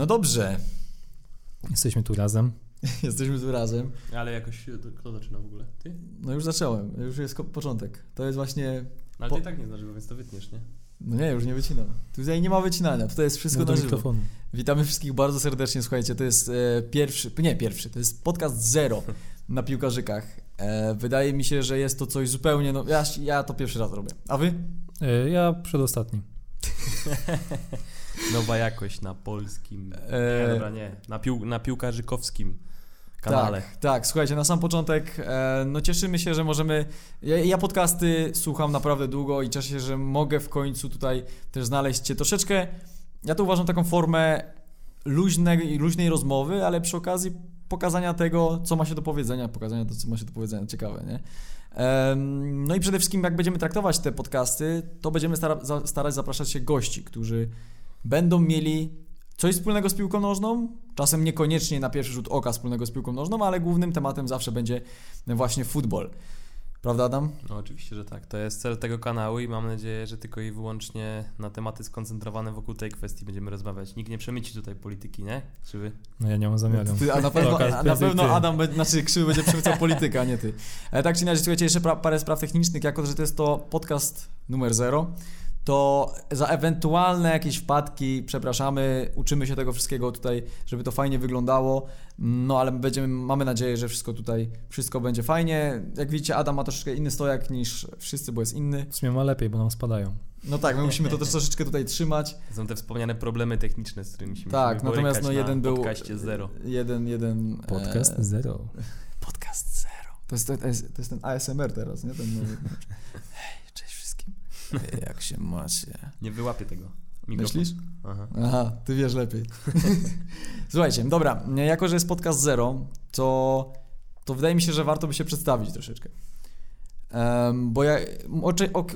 No dobrze. Jesteśmy tu razem. Ale jakoś, kto zaczyna w ogóle? Ty? No już zacząłem, już jest początek. To jest właśnie... No, ale ty tak nie znasz, więc to wytniesz, nie? No nie, już nie wycinam. Tutaj nie ma wycinania, tutaj jest wszystko na żywo. Witamy wszystkich bardzo serdecznie, słuchajcie, to jest to jest podcast 0 na Piłkarzykach. Wydaje mi się, że jest to coś zupełnie, no ja to pierwszy raz robię, a wy? Ja przedostatni. Nowa jakość na polskim, na piłkarzykowskim kanale. Tak, słuchajcie, na sam początek, no cieszymy się, że możemy, ja podcasty słucham naprawdę długo i cieszę się, że mogę w końcu tutaj też znaleźć się troszeczkę, ja to uważam taką formę luźnej rozmowy, ale przy okazji pokazania tego, co ma się do powiedzenia, ciekawe, nie? No i przede wszystkim, jak będziemy traktować te podcasty, to będziemy starać zapraszać się gości, którzy będą mieli coś wspólnego z piłką nożną, czasem niekoniecznie na pierwszy rzut oka wspólnego z piłką nożną, ale głównym tematem zawsze będzie właśnie futbol. Prawda, Adam? No, oczywiście, że tak. To jest cel tego kanału i mam nadzieję, że tylko i wyłącznie na tematy skoncentrowane wokół tej kwestii będziemy rozmawiać. Nikt nie przemyci tutaj polityki, nie? Krzywy? No ja nie mam zamiaru. Na pewno Adam, znaczy Krzywy będzie przemycał politykę, a nie ty. Ale tak czy inaczej, słuchajcie, jeszcze parę spraw technicznych. Jako że to jest to podcast numer 0, to za ewentualne jakieś wpadki przepraszamy, uczymy się tego wszystkiego tutaj, żeby to fajnie wyglądało, no ale mamy nadzieję, że wszystko będzie fajnie. Jak widzicie, Adam ma troszeczkę inny stojak niż wszyscy, bo jest inny. W sumie ma lepiej, bo nam spadają. No tak, my musimy to też troszeczkę tutaj trzymać. Są te wspomniane problemy techniczne, z którymi się musimy borykać. Tak, natomiast no jeden był... Podcast zero. To jest ten ASMR teraz, nie? Ten nowy... Hej, cześć wszystkim. Jak się macie? Nie wyłapię tego. Mikrofon. Myślisz? Aha, ty wiesz lepiej. Słuchajcie, dobra, jako że jest podcast 0, to wydaje mi się, że warto by się przedstawić troszeczkę. Bo ja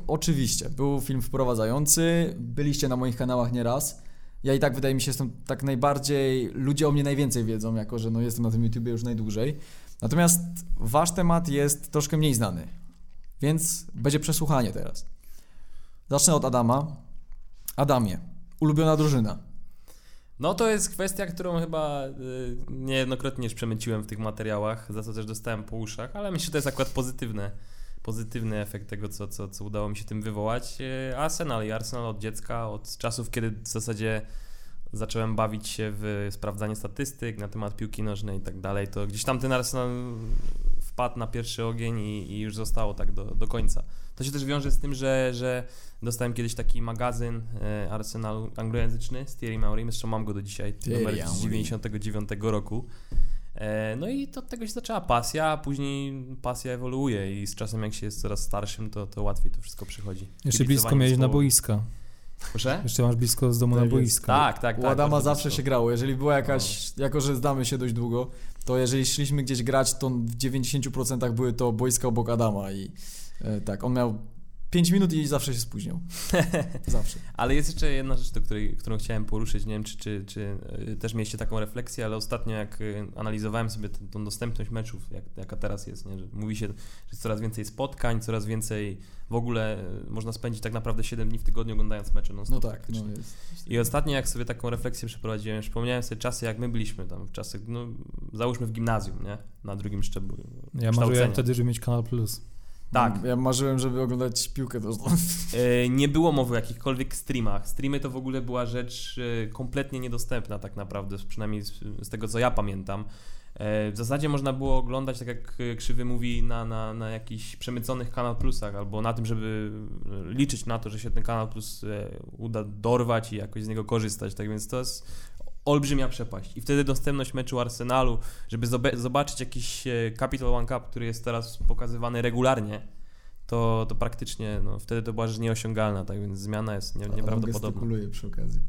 oczywiście był film wprowadzający, byliście na moich kanałach nieraz. Ja i tak wydaje mi się, jestem tak najbardziej, ludzie o mnie najwięcej wiedzą, jako że no jestem na tym YouTubie już najdłużej. Natomiast wasz temat jest troszkę mniej znany, więc będzie przesłuchanie teraz. Zacznę od Adama. Adamie, ulubiona drużyna. No to jest kwestia, którą chyba niejednokrotnie już przemyciłem w tych materiałach, za co też dostałem po uszach, ale myślę, że to jest akurat pozytywny efekt tego, co udało mi się tym wywołać. Arsenal od dziecka, od czasów, kiedy w zasadzie zacząłem bawić się w sprawdzanie statystyk na temat piłki nożnej i tak dalej, to gdzieś tam ten Arsenal wpadł na pierwszy ogień i już zostało tak do końca. To się też wiąże z tym, że dostałem kiedyś taki magazyn Arsenalu anglojęzyczny z Thierry Henrym, zresztą mam go do dzisiaj, numer z 99 roku. No i od tego się zaczęła pasja, a później pasja ewoluuje i z czasem, jak się jest coraz starszym, to łatwiej to wszystko przychodzi. Jeszcze blisko miałeś na boiska. Proszę? Jeszcze masz blisko z domu na boiska. Tak. U Adama zawsze się grało, jeżeli była jako że znamy się dość długo, to jeżeli szliśmy gdzieś grać, to w 90% były to boiska obok Adama i... Tak, on miał 5 minut i zawsze się spóźniał. Zawsze. Ale jest jeszcze jedna rzecz, którą chciałem poruszyć. Nie wiem, czy też mieliście taką refleksję, ale ostatnio jak analizowałem sobie tą dostępność meczów, jaka teraz jest, nie? Że mówi się, że jest coraz więcej spotkań, coraz więcej w ogóle można spędzić tak naprawdę 7 dni w tygodniu oglądając mecze non-stop. No tak, no jest. I ostatnio jak sobie taką refleksję przeprowadziłem, przypomniałem sobie czasy, jak my byliśmy tam, czasy, no załóżmy w gimnazjum, nie? Na drugim szczeblu. Ja marzyłem wtedy, żeby mieć Kanal Plus. Tak. Ja marzyłem, żeby oglądać piłkę nożną. Nie było mowy o jakichkolwiek streamach. Streamy to w ogóle była rzecz kompletnie niedostępna tak naprawdę, przynajmniej z tego, co ja pamiętam. W zasadzie można było oglądać, tak jak Krzywy mówi, na jakichś przemyconych Kanal Plusach, albo na tym, żeby liczyć na to, że się ten Kanal Plus uda dorwać i jakoś z niego korzystać. Tak więc to jest olbrzymia przepaść. I wtedy dostępność meczu Arsenalu, żeby zobaczyć jakiś Capital One Cup, który jest teraz pokazywany regularnie, to praktycznie no, wtedy to była rzecz nieosiągalna, tak więc zmiana jest nieprawdopodobna. Gestykuluję przy okazji.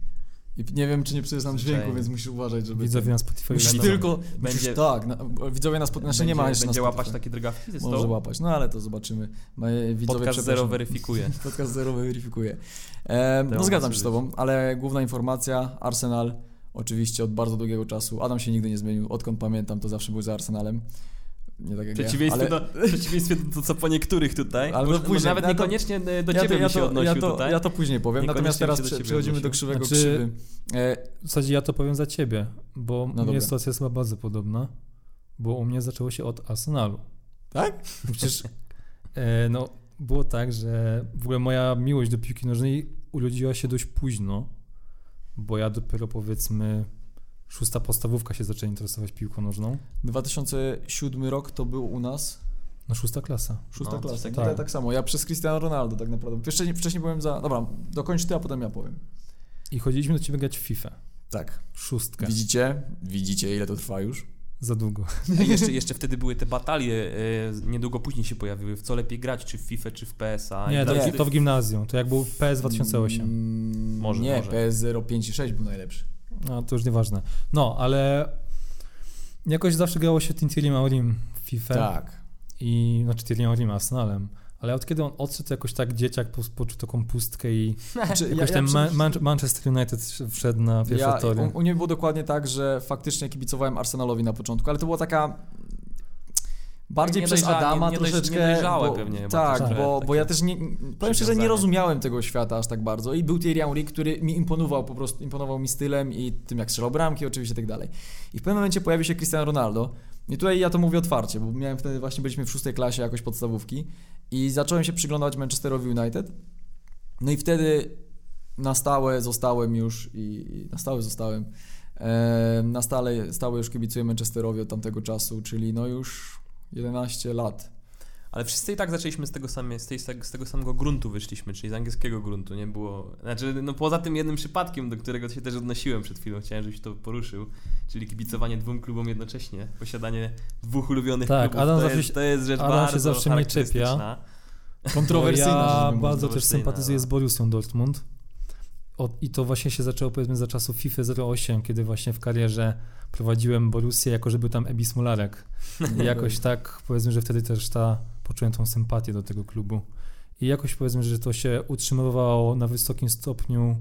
I nie wiem, czy nie przyjdzie nam dźwięku, więc musisz uważać, żeby... Widzowie na Spotify... widzowie na Spotify... Znaczy nie ma jeszcze na Spotify. Będzie łapać takie drgawki ze stołu? Może łapać, no ale to zobaczymy. Podcast zero weryfikuje. No zgadzam się z tobą, ale główna informacja, Arsenal... Oczywiście od bardzo długiego czasu. Adam się nigdy nie zmienił, odkąd pamiętam, to zawsze był za Arsenalem. nie tak jak w przeciwieństwie do co po niektórych tutaj, ale nawet niekoniecznie do ciebie mi się odnosił tutaj. Ja to później powiem, natomiast teraz przechodzimy do krzywego krzywy. W zasadzie ja to powiem za ciebie, bo u mnie sytuacja jest bardzo podobna, bo u mnie zaczęło się od Arsenalu. Tak? Przecież no, było tak, że w ogóle moja miłość do piłki nożnej urodziła się dość późno, bo ja dopiero powiedzmy 6. podstawówka się zaczęła interesować piłką nożną. 2007 rok to był u nas? No 6. klasa. 6. klasa, tak samo. Ja przez Cristiano Ronaldo tak naprawdę. Jeszcze wcześniej byłem za... Dobra, dokończ ty, a potem ja powiem. I chodziliśmy do ciebie grać w FIFA. Tak. 6. Widzicie ile to trwa już? Za długo. Jeszcze wtedy były te batalie, niedługo później się pojawiły, w co lepiej grać, czy w FIFA, czy w PSA. Nie, to w gimnazjum, to jak był PS 2008. Może. PS 05 i 6 był najlepszy. No, to już nieważne. No, ale jakoś zawsze grało się tym Thierrym Henrym w FIFA. Tak. I, znaczy Thierrym Henrym Arsenalem. Ale od kiedy on odszedł, to jakoś tak dzieciak poczuł taką pustkę i jakoś ten Manchester United wszedł na pierwsze tory. U mnie było dokładnie tak, że faktycznie kibicowałem Arsenalowi na początku, ale to była taka bardziej nie przez Adama troszeczkę. Bo ja też nie. Powiem szczerze, nie rozumiałem tego świata aż tak bardzo. I był Thierry Henry, który mi imponował, po prostu imponował mi stylem i tym, jak strzelał bramki, oczywiście tak dalej. I w pewnym momencie pojawił się Cristiano Ronaldo. I tutaj ja to mówię otwarcie, bo miałem wtedy właśnie, byliśmy w 6. klasie jakoś podstawówki i zacząłem się przyglądać Manchesterowi United. No i wtedy na stałe już kibicuję Manchesterowi od tamtego czasu, czyli no już 11 lat. Ale wszyscy i tak zaczęliśmy z tego samego gruntu wyszliśmy, czyli z angielskiego gruntu, nie było... Znaczy, no poza tym jednym przypadkiem, do którego się też odnosiłem przed chwilą, chciałem, żebyś to poruszył, czyli kibicowanie 2 klubom jednocześnie, posiadanie 2 ulubionych klubów, to jest rzecz Adam bardzo zawsze charakterystyczna. Kontrowersyjna. Ja bardzo też sympatyzuję z Borussią Dortmund. I to właśnie się zaczęło, powiedzmy, za czasów FIFA 08, kiedy właśnie w karierze prowadziłem Borussię, jako że był tam Ebi Smolarek. I jakoś tak, powiedzmy, że wtedy też poczułem tą sympatię do tego klubu. I jakoś, powiedzmy, że to się utrzymywało na wysokim stopniu,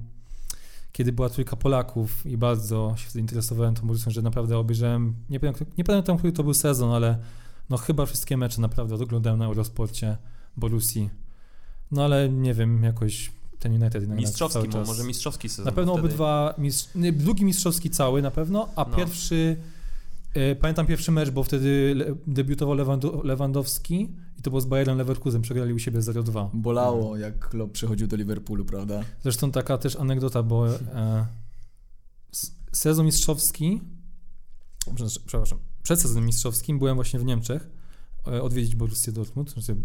kiedy była trójka Polaków i bardzo się wtedy interesowałem tą Borussią, że naprawdę obejrzałem, nie pamiętam, który to był sezon, ale no chyba wszystkie mecze naprawdę oglądałem na Eurosporcie Borussii. No ale nie wiem, jakoś... United mistrzowski, może mistrzowski sezon. Na pewno wtedy. Obydwa, drugi mistrzowski cały na pewno, a pierwszy, pamiętam pierwszy mecz, bo wtedy debiutował Lewandowski i to było z Bayernem Leverkusen, przegrali u siebie 0-2. Bolało, jak Klopp przychodził do Liverpoolu, prawda? Zresztą taka też anegdota, bo sezon mistrzowski, przepraszam, przed sezonem mistrzowskim byłem właśnie w Niemczech odwiedzić Borussię Dortmund, znaczy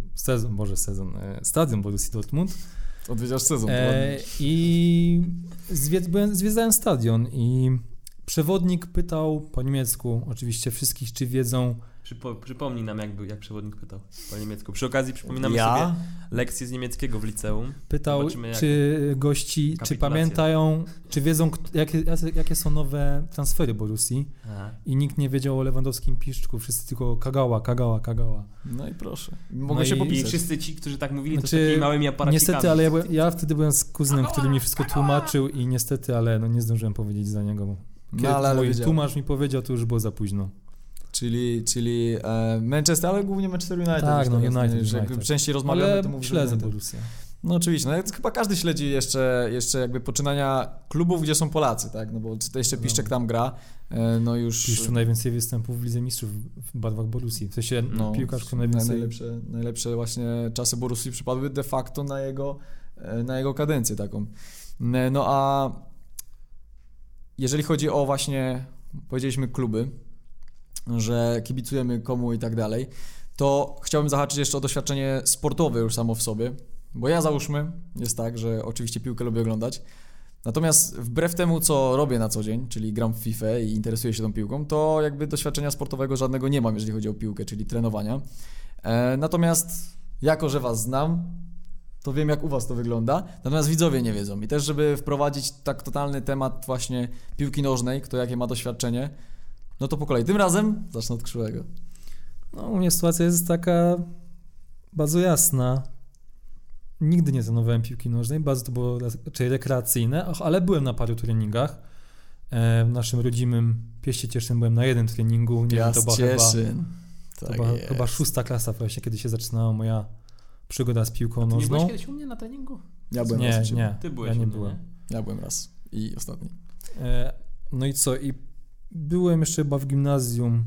stadion Borussii Dortmund. Odwiedziasz sezon. I zwiedzałem stadion i przewodnik pytał po niemiecku oczywiście wszystkich, czy wiedzą... Przypomnij nam, jak przewodnik pytał po niemiecku. Przy okazji przypominamy sobie lekcje z niemieckiego w liceum. Pytał, czy gości, czy pamiętają, czy wiedzą, jakie są nowe transfery Borussii. Aha. I nikt nie wiedział o Lewandowskim piszczku, wszyscy tylko Kagała. No i proszę. Mogę się popisać. I wszyscy ci, którzy tak mówili, to znaczy, takimi małymi aparacikami. Niestety, ale ja wtedy byłem z kuzynem, który mi wszystko tłumaczył i niestety, ale no nie zdążyłem powiedzieć za niego. Kiedy mój tłumacz mi powiedział, to już było za późno. Czyli Manchester, ale głównie Manchester United. Tak, United. Częściej rozmawiamy, ale to mówimy. Śledzę Borussię. No oczywiście, chyba każdy śledzi jeszcze jakby poczynania klubów, gdzie są Polacy, tak? No bo jeszcze Piszczek tam gra, no już... Piszczu najwięcej występów w Lidze Mistrzów w barwach Borussii, w sensie piłkarzku najwięcej... Najlepsze właśnie czasy Borussii przypadły de facto na jego kadencję taką. No a jeżeli chodzi o właśnie, powiedzieliśmy kluby, że kibicujemy komu i tak dalej, to chciałbym zahaczyć jeszcze o doświadczenie sportowe już samo w sobie, bo ja załóżmy, jest tak, że oczywiście piłkę lubię oglądać, natomiast wbrew temu, co robię na co dzień, czyli gram w FIFA i interesuję się tą piłką, to jakby doświadczenia sportowego żadnego nie mam, jeżeli chodzi o piłkę, czyli trenowania. Natomiast jako, że was znam, to wiem, jak u was to wygląda, natomiast widzowie nie wiedzą. I też, żeby wprowadzić tak totalny temat właśnie piłki nożnej, kto jakie ma doświadczenie, no to po kolei. Tym razem zacznę od Krzywego. No u mnie sytuacja jest taka bardzo jasna. Nigdy nie trenowałem piłki nożnej, bardzo to było raczej rekreacyjne, ale byłem na paru treningach. W naszym rodzimym Piaście Cieszyn byłem na jednym treningu. Piast Cieszyn. Tak chyba szósta klasa właśnie, kiedy się zaczynała moja przygoda z piłką nożną. Ty nie byłeś kiedyś u mnie na treningu? Ja byłem raz. Nie, ty byłeś, ja nie byłem. Ja byłem raz i ostatni. No i co? I byłem jeszcze chyba w gimnazjum,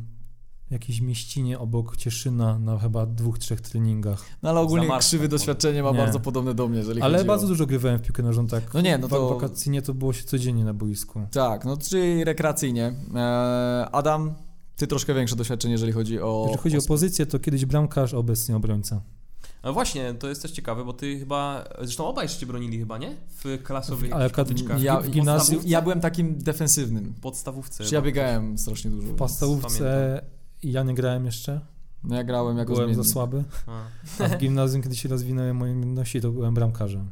w jakiejś mieścinie obok Cieszyna na chyba 2-3 treningach. No ale ogólnie Zamarska, krzywe doświadczenie ma bardzo podobne do mnie, jeżeli ale bardzo dużo grywałem w piłkę nożną, tak. No nie, no to wakacyjnie to było się codziennie na boisku. Tak, no czyli rekreacyjnie. Adam, ty troszkę większe doświadczenie, jeżeli chodzi o... Jeżeli chodzi o pozycję, to kiedyś bramkarz, obecnie obrońca. No właśnie, to jest też ciekawe, bo ty chyba, zresztą obaj jeszcze bronili chyba, nie? W klasowych szkateczkach. Ja w gimnazjum, ja byłem takim defensywnym. W podstawówce. Ja biegałem strasznie dużo. W podstawówce ja nie grałem jeszcze. No ja grałem jako zmiennik. Byłem za słaby. A w gimnazjum, kiedy się rozwinęły moje umiejętności, to byłem bramkarzem.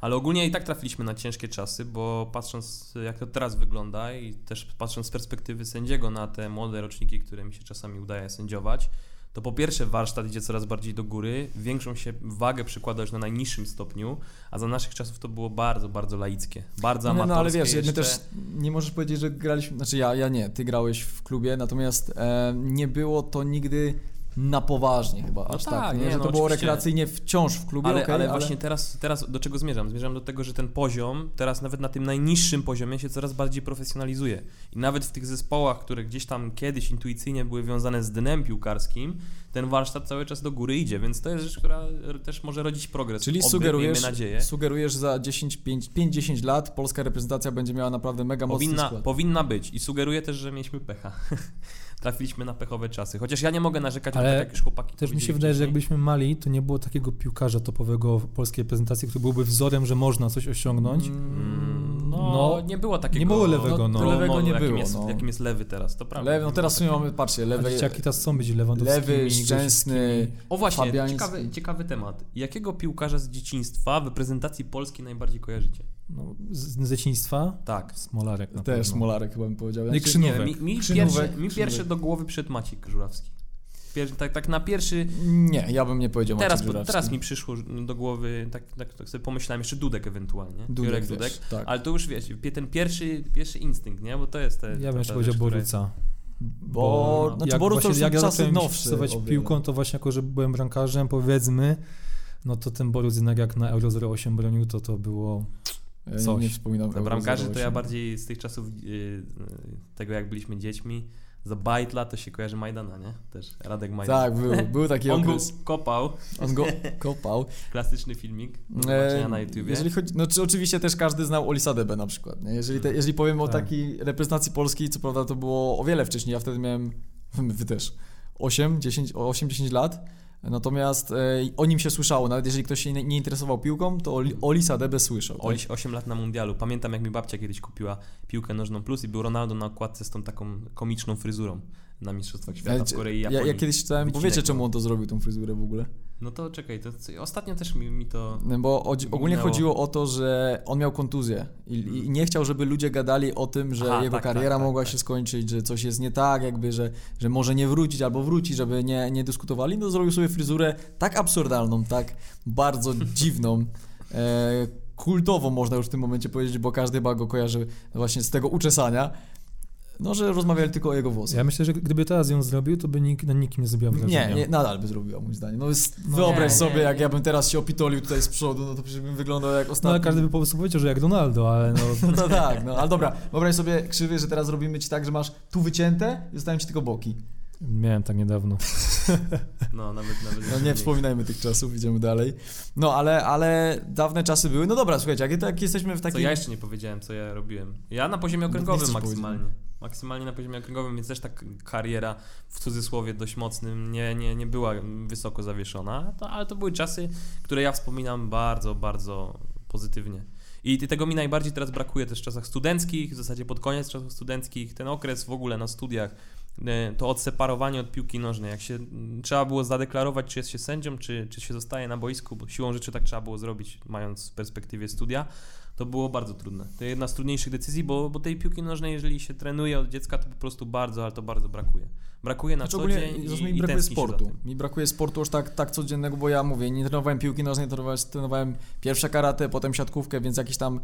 Ale ogólnie i tak trafiliśmy na ciężkie czasy, bo patrząc jak to teraz wygląda i też patrząc z perspektywy sędziego na te młode roczniki, które mi się czasami udaje sędziować, to po pierwsze warsztat idzie coraz bardziej do góry, większą się wagę przykłada już na najniższym stopniu, a za naszych czasów to było bardzo, bardzo laickie, bardzo amatorskie. No ale wiesz, jeszcze... my też nie możesz powiedzieć, że graliśmy, znaczy ja nie, ty grałeś w klubie, natomiast nie było to nigdy na poważnie chyba, aż no tak, nie? Że no, to było oczywiście rekreacyjnie wciąż w klubie, ale właśnie teraz do czego zmierzam? Zmierzam do tego, że ten poziom teraz nawet na tym najniższym poziomie się coraz bardziej profesjonalizuje i nawet w tych zespołach, które gdzieś tam kiedyś intuicyjnie były wiązane z dnem piłkarskim, ten warsztat cały czas do góry idzie, więc to jest rzecz, która też może rodzić progres. Czyli sugerujesz za 5-10 lat polska reprezentacja będzie miała naprawdę mega mocny skład. Powinna być i sugeruję też, że mieliśmy pecha. Trafiliśmy na pechowe czasy, chociaż ja nie mogę narzekać, ale tak jak już chłopaki też mi się wydaje, że jakbyśmy mali, to nie było takiego piłkarza topowego w polskiej reprezentacji, który byłby wzorem, że można coś osiągnąć. No nie było takiego. Nie było lewego, lewego nie było. Jakim jest lewy teraz, to prawda. No teraz w sumie mamy, patrzcie, lewy. Dzieciaki teraz są być Lewandowski. Lewy, Szczęsny. O właśnie, ciekawy temat. Jakiego piłkarza z dzieciństwa w reprezentacji polskiej najbardziej kojarzycie? No, z dzieciństwa? Tak. Smolarek na pewno. Też Smolarek chyba bym powiedział. Ja mi pierwszy do głowy przyszedł Maciek Żurawski. Tak na pierwszy... Nie, ja bym nie powiedział Maciek Żurawski. Teraz mi przyszło do głowy, tak sobie pomyślałem, jeszcze Dudek ewentualnie. Dudek wiesz, tak. Ale to już wiesz, ten pierwszy instynkt, nie? Bo to jest... Ja bym jeszcze powiedział Boruca. Boruc to już jak czasy ja nowsze. Jak piłką, to właśnie jako, że byłem bramkarzem, powiedzmy, no to ten Boruc jednak jak na Euro 08 bronił, to było... Coś. Nie wspominam. Za bramkarzy to ja bardziej z tych czasów tego, jak byliśmy dziećmi, za Bajtla to się kojarzy Majdana, nie? Też Radek Majdan. Tak, był taki okres. On go kopał. Klasyczny filmik do zobaczenia na YouTubie. Jeżeli chodzi, no, czy oczywiście też każdy znał Olisadebę na przykład, nie? Jeżeli powiem o takiej reprezentacji polskiej, co prawda to było o wiele wcześniej, ja wtedy miałem, wy też, 8-10 lat. Natomiast o nim się słyszało, nawet jeżeli ktoś się nie interesował piłką, to o Lisadebę słyszał. Tak? 8 lat na mundialu. Pamiętam, jak mi babcia kiedyś kupiła piłkę nożną plus i był Ronaldo na okładce z tą taką komiczną fryzurą na Mistrzostwach Świata w Korei i Japonii. Ja kiedyś czytałem, bo wiecie czemu on to zrobił, tą fryzurę w ogóle? No to czekaj, to ostatnio też mi to... Bo ogólnie chodziło o to, że on miał kontuzję i nie chciał, żeby ludzie gadali o tym, że jego kariera mogła się skończyć, że coś jest nie tak, jakby, że może nie wrócić albo wróci, żeby nie dyskutowali. No zrobił sobie fryzurę tak absurdalną, tak bardzo dziwną, kultową można już w tym momencie powiedzieć, bo każdy go kojarzy właśnie z tego uczesania. No, że rozmawiali tylko o jego włosach. Ja myślę, że gdyby teraz ją zrobił, to by na nikim nie zrobiła wrażenia. Nie, nadal by zrobiła, moim zdaniem. Wyobraź sobie, jak ja bym teraz się opitolił tutaj z przodu, no to przecież bym wyglądał jak ostatni. No, ale każdy by po prostu powiedział, że jak Ronaldo, ale no... No tak, no, ale dobra, wyobraź sobie, Krzywy, że teraz robimy ci tak, że masz tu wycięte i zostają ci tylko boki. Miałem tak niedawno. No, nawet no nie wspominajmy tych czasów, idziemy dalej. No, ale dawne czasy były. No dobra, słuchajcie, jak jesteśmy w takim... Co ja jeszcze nie powiedziałem, co ja robiłem. Ja na poziomie okręgowym maksymalnie na poziomie okręgowym, więc też ta kariera w cudzysłowie dość mocnym nie była wysoko zawieszona, ale to były czasy, które ja wspominam bardzo, bardzo pozytywnie. I tego mi najbardziej teraz brakuje też w czasach studenckich, w zasadzie pod koniec czasów studenckich, ten okres w ogóle na studiach, to odseparowanie od piłki nożnej, jak się trzeba było zadeklarować, czy jest się sędzią, czy się zostaje na boisku, bo siłą rzeczy tak trzeba było zrobić, mając w perspektywie studia, to było bardzo trudne. To jedna z trudniejszych decyzji, bo tej piłki nożnej, jeżeli się trenuje od dziecka, to po prostu bardzo, ale to bardzo brakuje. Brakuje na co dzień i brakuje sportu. Mi brakuje sportu już tak codziennego, bo ja mówię, nie trenowałem piłki nożnej, trenowałem pierwsze karate, potem siatkówkę, więc jakiś tam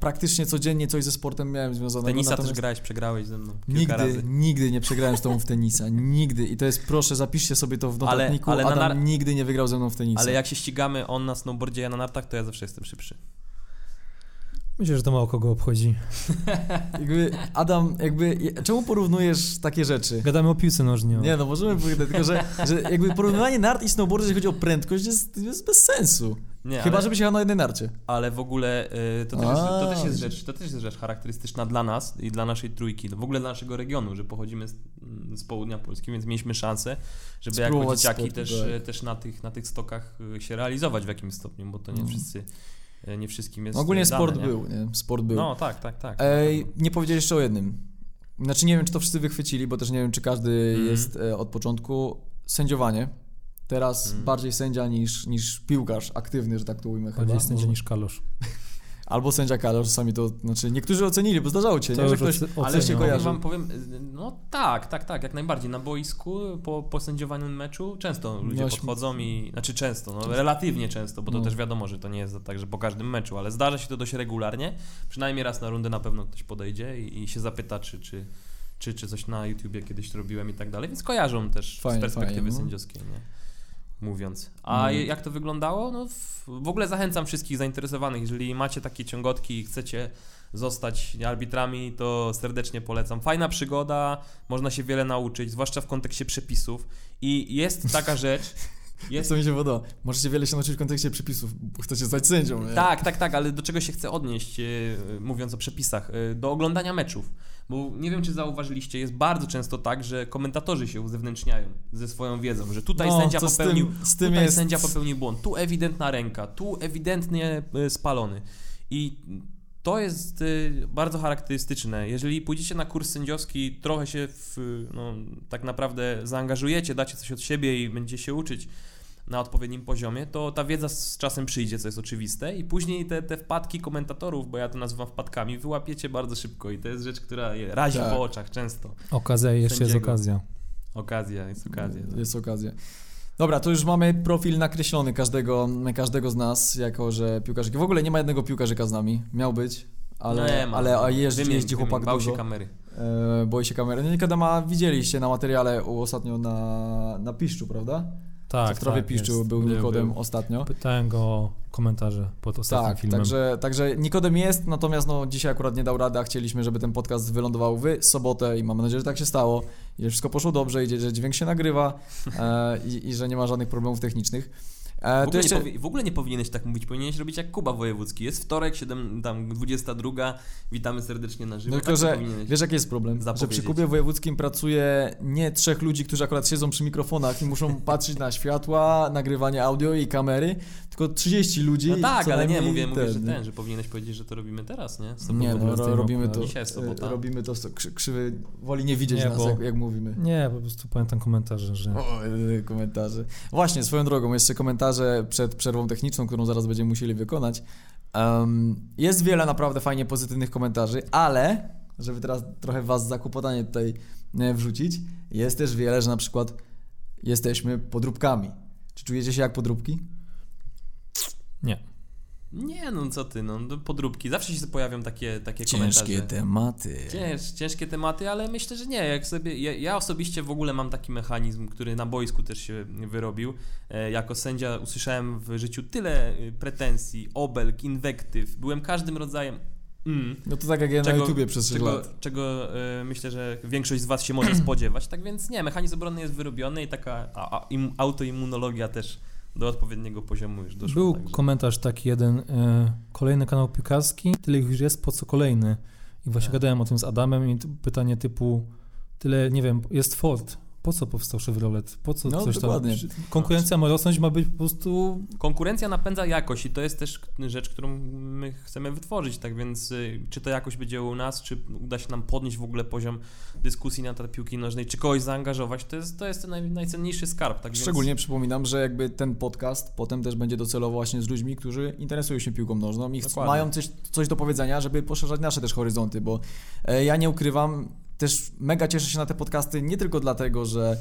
praktycznie codziennie coś ze sportem miałem związanego. Tenisa też grałeś, przegrałeś ze mną kilka razy. Nigdy nie przegrałem z tobą w tenisa, nigdy. I to jest, proszę, zapiszcie sobie to w notatniku, ale Adam nigdy nie wygrał ze mną w tenisa. Ale jak się ścigamy, on na snowboardzie, ja na nartach, to ja zawsze jestem szybszy. Myślę, że to mało kogo obchodzi. Adam, czemu porównujesz takie rzeczy? Gadamy o piłce nożnej. Nie, no możemy powiedzieć, tylko że porównywanie nart i snowboardu, jeżeli chodzi o prędkość, jest bez sensu. Nie, chyba, żeby się jechał na jednej narcie. Ale w ogóle to też jest rzecz charakterystyczna dla nas i dla naszej trójki, w ogóle dla naszego regionu, że pochodzimy z południa Polski, więc mieliśmy szansę, żeby spróbować jako dzieciaki sportu, też na tych stokach się realizować w jakimś stopniu, bo to nie wszyscy... Nie wszystkim jest. Ogólnie dane, sport nie? Był, nie? Sport był. No tak. Nie powiedziałeś jeszcze o jednym. Znaczy nie wiem, czy to wszyscy wychwycili, bo też nie wiem, czy każdy jest od początku. Sędziowanie. Teraz bardziej sędzia niż piłkarz aktywny, że tak to ujmę. Bardziej sędzia niż kalosz. Albo sędzia kalosz, czasami to, znaczy niektórzy ocenili, bo zdarzało się, że ktoś się kojarzy. Wam powiem, no tak, jak najbardziej. Na boisku, po sędziowaniu meczu często ludzie podchodzą i, znaczy często, no relatywnie często, bo to też wiadomo, że to nie jest tak, że po każdym meczu, ale zdarza się to dość regularnie, przynajmniej raz na rundę na pewno ktoś podejdzie i się zapyta, czy coś na YouTubie kiedyś robiłem i tak dalej, więc kojarzą też z perspektywy sędziowskiej, nie? Mówiąc. Jak to wyglądało? No w ogóle zachęcam wszystkich zainteresowanych. Jeżeli macie takie ciągotki i chcecie zostać arbitrami, to serdecznie polecam. Fajna przygoda, można się wiele nauczyć, zwłaszcza w kontekście przepisów. I jest taka rzecz... Co mi się podoba. Możecie wiele się nauczyć w kontekście przepisów, bo chcecie zostać sędzią. Nie? Tak, ale do czego się chcę odnieść, mówiąc o przepisach? Do oglądania meczów. Bo nie wiem, czy zauważyliście, jest bardzo często tak, że komentatorzy się uzewnętrzniają ze swoją wiedzą, że tutaj sędzia popełnił błąd, tu ewidentna ręka, tu ewidentnie spalony. I to jest bardzo charakterystyczne. Jeżeli pójdziecie na kurs sędziowski, trochę się tak naprawdę zaangażujecie, dacie coś od siebie i będziecie się uczyć na odpowiednim poziomie, to ta wiedza z czasem przyjdzie, co jest oczywiste, i później te wpadki komentatorów, bo ja to nazywam wpadkami, wyłapiecie bardzo szybko i to jest rzecz, która razi po oczach często. Okazja. Dobra, to już mamy profil nakreślony każdego z nas, jako że piłkarzyk. W ogóle nie ma jednego piłkarzyka z nami, miał być, ale jeździ chłopak dużo. Boi się kamery. No niekada widzieliście na materiale ostatnio na Piszczu, prawda? Tak, w trawie Piszczu był Nikodem ostatnio. Pytałem go o komentarze pod ostatnim filmem. Także Nikodem jest, natomiast dzisiaj akurat nie dał rady, a chcieliśmy, żeby ten podcast wylądował w sobotę i mamy nadzieję, że tak się stało, i że wszystko poszło dobrze, i że dźwięk się nagrywa i że nie ma żadnych problemów technicznych. W ogóle nie powinieneś tak mówić, powinieneś robić jak Kuba Wojewódzki. Jest wtorek, 22:00, witamy serdecznie na żywo. Tylko, że wiesz jaki jest problem? Że przy Kubie Wojewódzkim pracuje nie 3 ludzi, którzy akurat siedzą przy mikrofonach i muszą patrzeć na światła, nagrywanie audio i kamery, tylko 30 ludzi. No tak, ale nie, mówię, że powinieneś powiedzieć, że to robimy teraz, nie? Robimy to, krzywy woli nie widzieć nas, jak mówimy. Nie, po prostu pamiętam komentarze, że... komentarze. Właśnie, swoją drogą, jeszcze komentarze przed przerwą techniczną, którą zaraz będziemy musieli wykonać. Jest wiele naprawdę fajnie pozytywnych komentarzy, ale żeby teraz trochę was za kłopotanie tutaj wrzucić, jest też wiele, że na przykład jesteśmy podróbkami. Czy czujecie się jak podróbki? Nie. Nie, no co ty, podróbki. Zawsze się pojawią takie komentarze. Ciężkie tematy, ale myślę, że nie. Ja osobiście w ogóle mam taki mechanizm, który na boisku też się wyrobił. Jako sędzia usłyszałem w życiu tyle pretensji, obelg, inwektyw. Byłem każdym rodzajem... No to tak jak ja na YouTubie przez 3 lat. Czego myślę, że większość z was się może spodziewać. Tak więc nie, mechanizm obronny jest wyrobiony i taka autoimmunologia też do odpowiedniego poziomu już doszło. Był komentarz taki jeden, kolejny kanał piłkarski, tyle już jest, po co kolejny? I właśnie gadałem o tym z Adamem i pytanie typu, tyle, nie wiem, jest Ford, po co powstał Chevrolet, po co no, coś dokładnie. Tam. Konkurencja ma rosnąć, ma być po prostu... Konkurencja napędza jakość i to jest też rzecz, którą my chcemy wytworzyć, tak więc czy to jakoś będzie u nas, czy uda się nam podnieść w ogóle poziom dyskusji na temat piłki nożnej, czy kogoś zaangażować, to jest ten najcenniejszy skarb. Tak szczególnie więc... przypominam, że jakby ten podcast potem też będzie docelowo właśnie z ludźmi, którzy interesują się piłką nożną i mają coś do powiedzenia, żeby poszerzać nasze też horyzonty, bo ja nie ukrywam, też mega cieszę się na te podcasty, nie tylko dlatego, że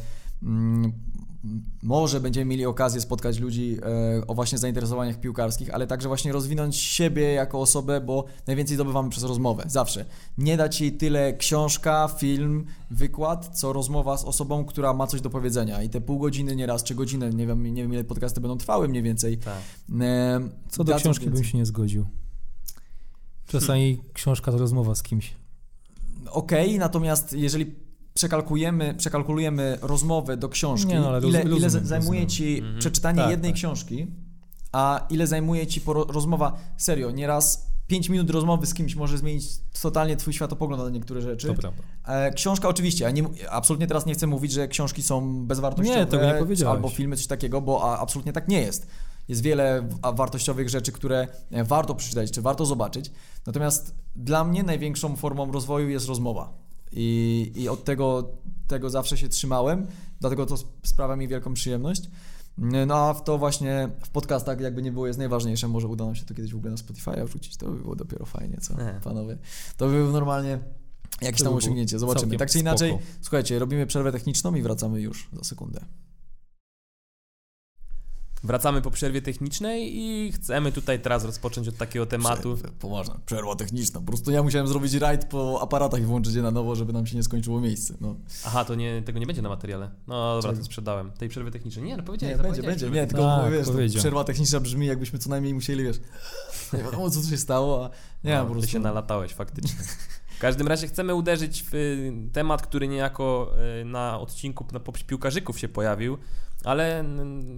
może będziemy mieli okazję spotkać ludzi o właśnie zainteresowaniach piłkarskich, ale także właśnie rozwinąć siebie jako osobę, bo najwięcej zdobywamy przez rozmowę, zawsze. Nie da ci tyle książka, film, wykład, co rozmowa z osobą, która ma coś do powiedzenia i te pół godziny nieraz, czy godzinę, nie wiem ile podcasty będą trwały mniej więcej. Tak. Co do książki bym się nie zgodził. Czasami książka to rozmowa z kimś. Okej, natomiast jeżeli przekalkulujemy rozmowę do książki, ile zajmuje ci przeczytanie jednej książki, a ile zajmuje ci rozmowa, serio, nieraz 5 minut rozmowy z kimś może zmienić totalnie twój światopogląd na niektóre rzeczy. To prawda. Książka oczywiście, absolutnie teraz nie chcę mówić, że książki są bezwartościowe, albo filmy, coś takiego, bo absolutnie tak nie jest. Jest wiele wartościowych rzeczy, które warto przeczytać, czy warto zobaczyć. Natomiast dla mnie największą formą rozwoju jest rozmowa. I od tego zawsze się trzymałem, dlatego to sprawia mi wielką przyjemność. No a to właśnie w podcastach jakby nie było jest najważniejsze. Może uda nam się to kiedyś w ogóle na Spotify wrzucić, to by było dopiero fajnie, co panowie. To by było normalnie jakieś tam osiągnięcie, zobaczymy. Tak czy inaczej, słuchajcie, robimy przerwę techniczną i wracamy już za sekundę. Wracamy po przerwie technicznej i chcemy tutaj teraz rozpocząć od takiego tematu. Poważna, przerwa techniczna. Po prostu ja musiałem zrobić rajd po aparatach i włączyć je na nowo, żeby nam się nie skończyło miejsce. No. Aha, to tego nie będzie na materiale. No dobra, to sprzedałem. Tej przerwy technicznej. Nie, no powiedziałem. Nie, będzie. Nie, tylko wiesz, przerwa techniczna brzmi jakbyśmy co najmniej musieli, wiesz, nie wiadomo co tu się stało, a nie, no, po prostu. Ty się nalatałeś faktycznie. W każdym razie chcemy uderzyć w temat, który niejako na odcinku na piłkarzyków się pojawił, ale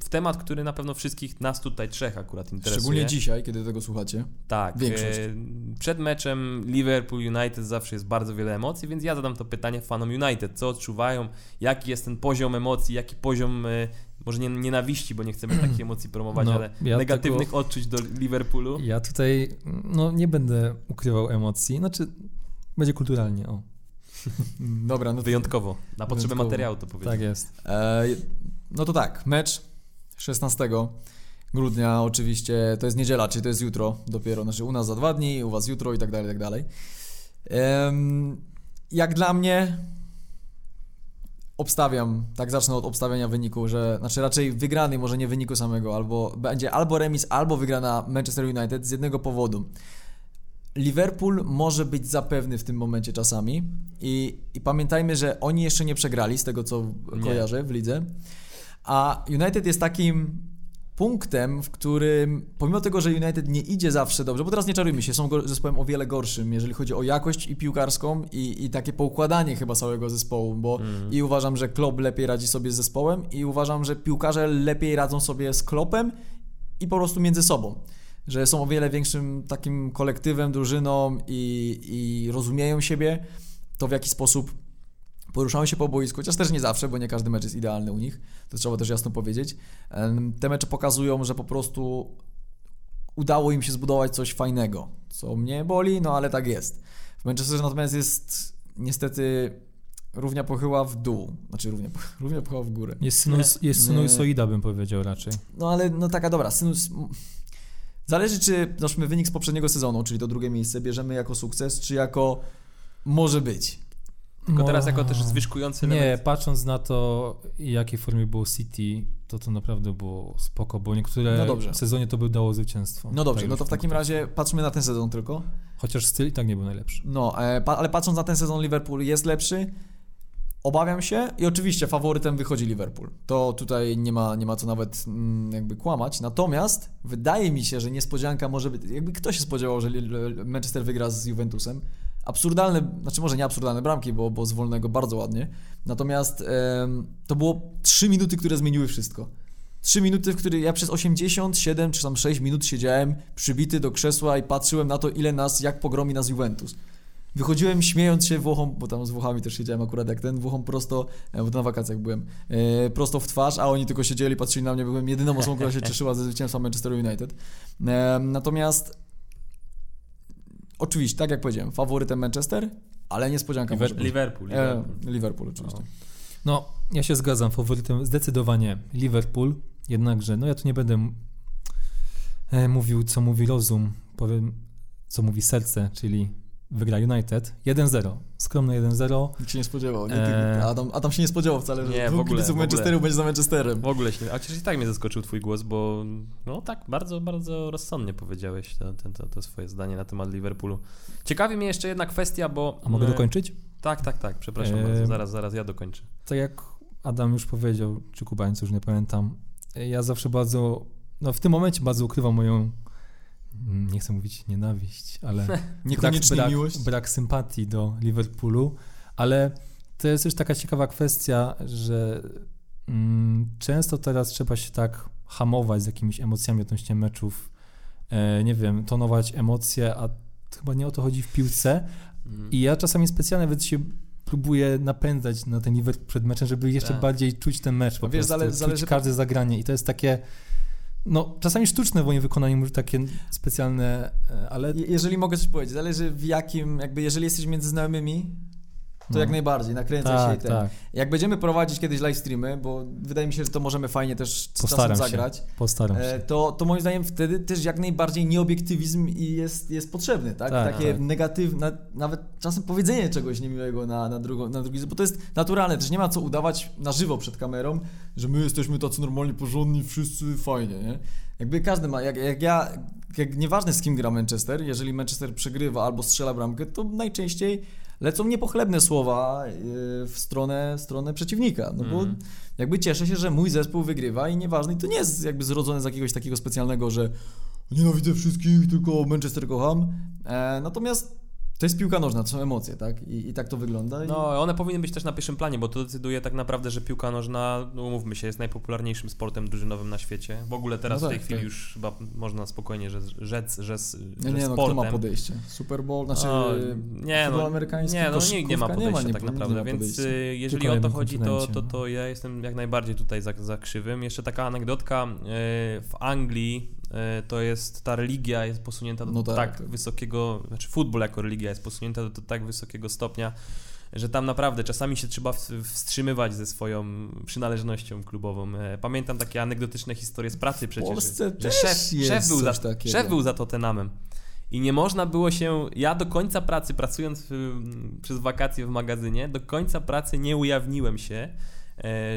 w temat, który na pewno wszystkich nas tutaj trzech akurat interesuje. Szczególnie dzisiaj, kiedy tego słuchacie. Tak. Większość. Przed meczem Liverpool United zawsze jest bardzo wiele emocji, więc ja zadam to pytanie fanom United. Co odczuwają? Jaki jest ten poziom emocji? Jaki poziom, może nie nienawiści, bo nie chcemy takich emocji promować, ale ja negatywnych odczuć do Liverpoolu? Ja tutaj nie będę ukrywał emocji. Znaczy... Będzie kulturalnie, o. Dobra, no wyjątkowo, na potrzeby materiału to powiedzmy. Tak jest. No to tak, mecz 16 grudnia oczywiście, to jest niedziela, czyli to jest jutro dopiero, znaczy u nas za 2 dni, u was jutro i tak dalej, tak dalej. Jak dla mnie zacznę od obstawiania wyniku, że znaczy raczej wygrany, może nie wyniku samego, albo będzie albo remis, albo wygrana Manchester United z jednego powodu. Liverpool może być zapewny w tym momencie czasami i pamiętajmy, że oni jeszcze nie przegrali z tego co kojarzę w lidze, a United jest takim punktem, w którym pomimo tego, że United nie idzie zawsze dobrze, bo teraz nie czarujmy się, są zespołem o wiele gorszym, jeżeli chodzi o jakość i piłkarską i takie poukładanie chyba całego zespołu, bo i uważam, że Klopp lepiej radzi sobie z zespołem i uważam, że piłkarze lepiej radzą sobie z Kloppem i po prostu między sobą. Że są o wiele większym takim kolektywem, drużyną i rozumieją siebie, to w jaki sposób poruszają się po boisku, chociaż też nie zawsze, bo nie każdy mecz jest idealny u nich, to trzeba też jasno powiedzieć. Te mecze pokazują, że po prostu udało im się zbudować coś fajnego, co mnie boli, ale tak jest. W Manchesterze natomiast jest niestety równia pochyła w dół, znaczy równia pochyła w górę. Jest sinusoida bym powiedział raczej. Ale taka dobra, zależy, czy znaczy wynik z poprzedniego sezonu, czyli to drugie miejsce, bierzemy jako sukces, czy jako może być. Tylko teraz jako też zwyżkujący element. Nie, patrząc na to, w jakiej formie było City, to naprawdę było spoko, bo niektóre w sezonie to by dało zwycięstwo. No dobrze, to w takim razie patrzmy na ten sezon tylko. Chociaż styl i tak nie był najlepszy. Ale patrząc na ten sezon, Liverpool jest lepszy. Obawiam się i oczywiście faworytem wychodzi Liverpool. To tutaj nie ma co nawet jakby kłamać. Natomiast wydaje mi się, że niespodzianka może być... Jakby kto się spodziewał, że Manchester wygra z Juventusem? Absurdalne, znaczy może nie absurdalne bramki, bo z wolnego bardzo ładnie. Natomiast to było 3 minuty, które zmieniły wszystko. 3 minuty, w których ja przez 87 czy tam 6 minut siedziałem przybity do krzesła i patrzyłem na to, jak pogromi nas Juventus. Wychodziłem śmiejąc się Włochom, bo tam z Włochami też siedziałem akurat jak ten, Włochom prosto, bo na wakacjach byłem, prosto w twarz, a oni tylko siedzieli, patrzyli na mnie, byłem jedyną osobą, która się cieszyła ze zwycięstwa Manchesteru United. Natomiast oczywiście, tak jak powiedziałem, faworytem Manchester, ale niespodzianka. Liverpool oczywiście. No, ja się zgadzam, faworytem zdecydowanie Liverpool, jednakże, no ja tu nie będę mówił, co mówi rozum, powiem, co mówi serce, czyli wygra United 1-0, skromne 1-0. Nikt się nie spodziewał, nie? Adam się nie spodziewał wcale, że dwóch kibiców Manchesteru będzie za Manchesterem. W ogóle się, a przecież i tak mnie zaskoczył twój głos, bo no tak, bardzo, bardzo rozsądnie powiedziałeś to swoje zdanie na temat Liverpoolu. Ciekawi mnie jeszcze jedna kwestia, bo... A mogę dokończyć? Tak, przepraszam bardzo, zaraz ja dokończę. Tak jak Adam już powiedział, czy Kubańc, już nie pamiętam, ja zawsze bardzo, no w tym momencie bardzo ukrywam moją... nie chcę mówić nienawiść, ale niekoniecznie brak sympatii do Liverpoolu, ale to jest też taka ciekawa kwestia, że często teraz trzeba się tak hamować z jakimiś emocjami odnośnie meczów, nie wiem, tonować emocje, a chyba nie o to chodzi w piłce i ja czasami specjalnie nawet się próbuję napędzać na ten Liverpool przed meczem, żeby jeszcze bardziej czuć ten mecz, czuć każde zagranie i to jest takie... No, czasami sztuczne w moim wykonaniu, może takie specjalne, ale... Jeżeli mogę coś powiedzieć, zależy w jakim, jakby jeżeli jesteś między znajomymi, to jak najbardziej, nakręca się i ten. Tak. Jak będziemy prowadzić kiedyś live streamy, bo wydaje mi się, że to możemy fajnie też czasem zagrać. Postaram się. To moim zdaniem wtedy też jak najbardziej nieobiektywizm jest potrzebny, tak? Takie negatywne, nawet czasem powiedzenie czegoś niemiłego na drugi, bo to jest naturalne, też nie ma co udawać na żywo przed kamerą, że my jesteśmy tacy normalni, porządni, wszyscy fajnie, nie? Jakby każdy ma, jak nieważne z kim gra Manchester, jeżeli Manchester przegrywa albo strzela bramkę, to najczęściej lecą niepochlebne słowa w stronę przeciwnika, no bo jakby cieszę się, że mój zespół wygrywa i nieważne, i to nie jest jakby zrodzone z jakiegoś takiego specjalnego, że nienawidzę wszystkich, tylko Manchester kocham, natomiast to jest piłka nożna, to są emocje, tak? I tak to wygląda. No, one powinny być też na pierwszym planie, bo to decyduje tak naprawdę, że piłka nożna, no umówmy się, jest najpopularniejszym sportem drużynowym na świecie. W ogóle teraz w tej chwili już chyba można spokojnie rzec, że sportem. Nie, kto ma podejście? Super Bowl, futbol amerykański, nikt nie ma podejścia tak naprawdę, więc jeżeli o to chodzi, to ja jestem jak najbardziej tutaj za krzywym. Jeszcze taka anegdotka, w Anglii to jest, ta religia jest posunięta do tak wysokiego, znaczy futbol jako religia jest posunięta do tak wysokiego stopnia, że tam naprawdę czasami się trzeba wstrzymywać ze swoją przynależnością klubową. Pamiętam takie anegdotyczne historie z pracy przecież, że szef był za Tottenhamem i nie można było się, ja do końca pracy, pracując przez wakacje w magazynie, do końca pracy nie ujawniłem się,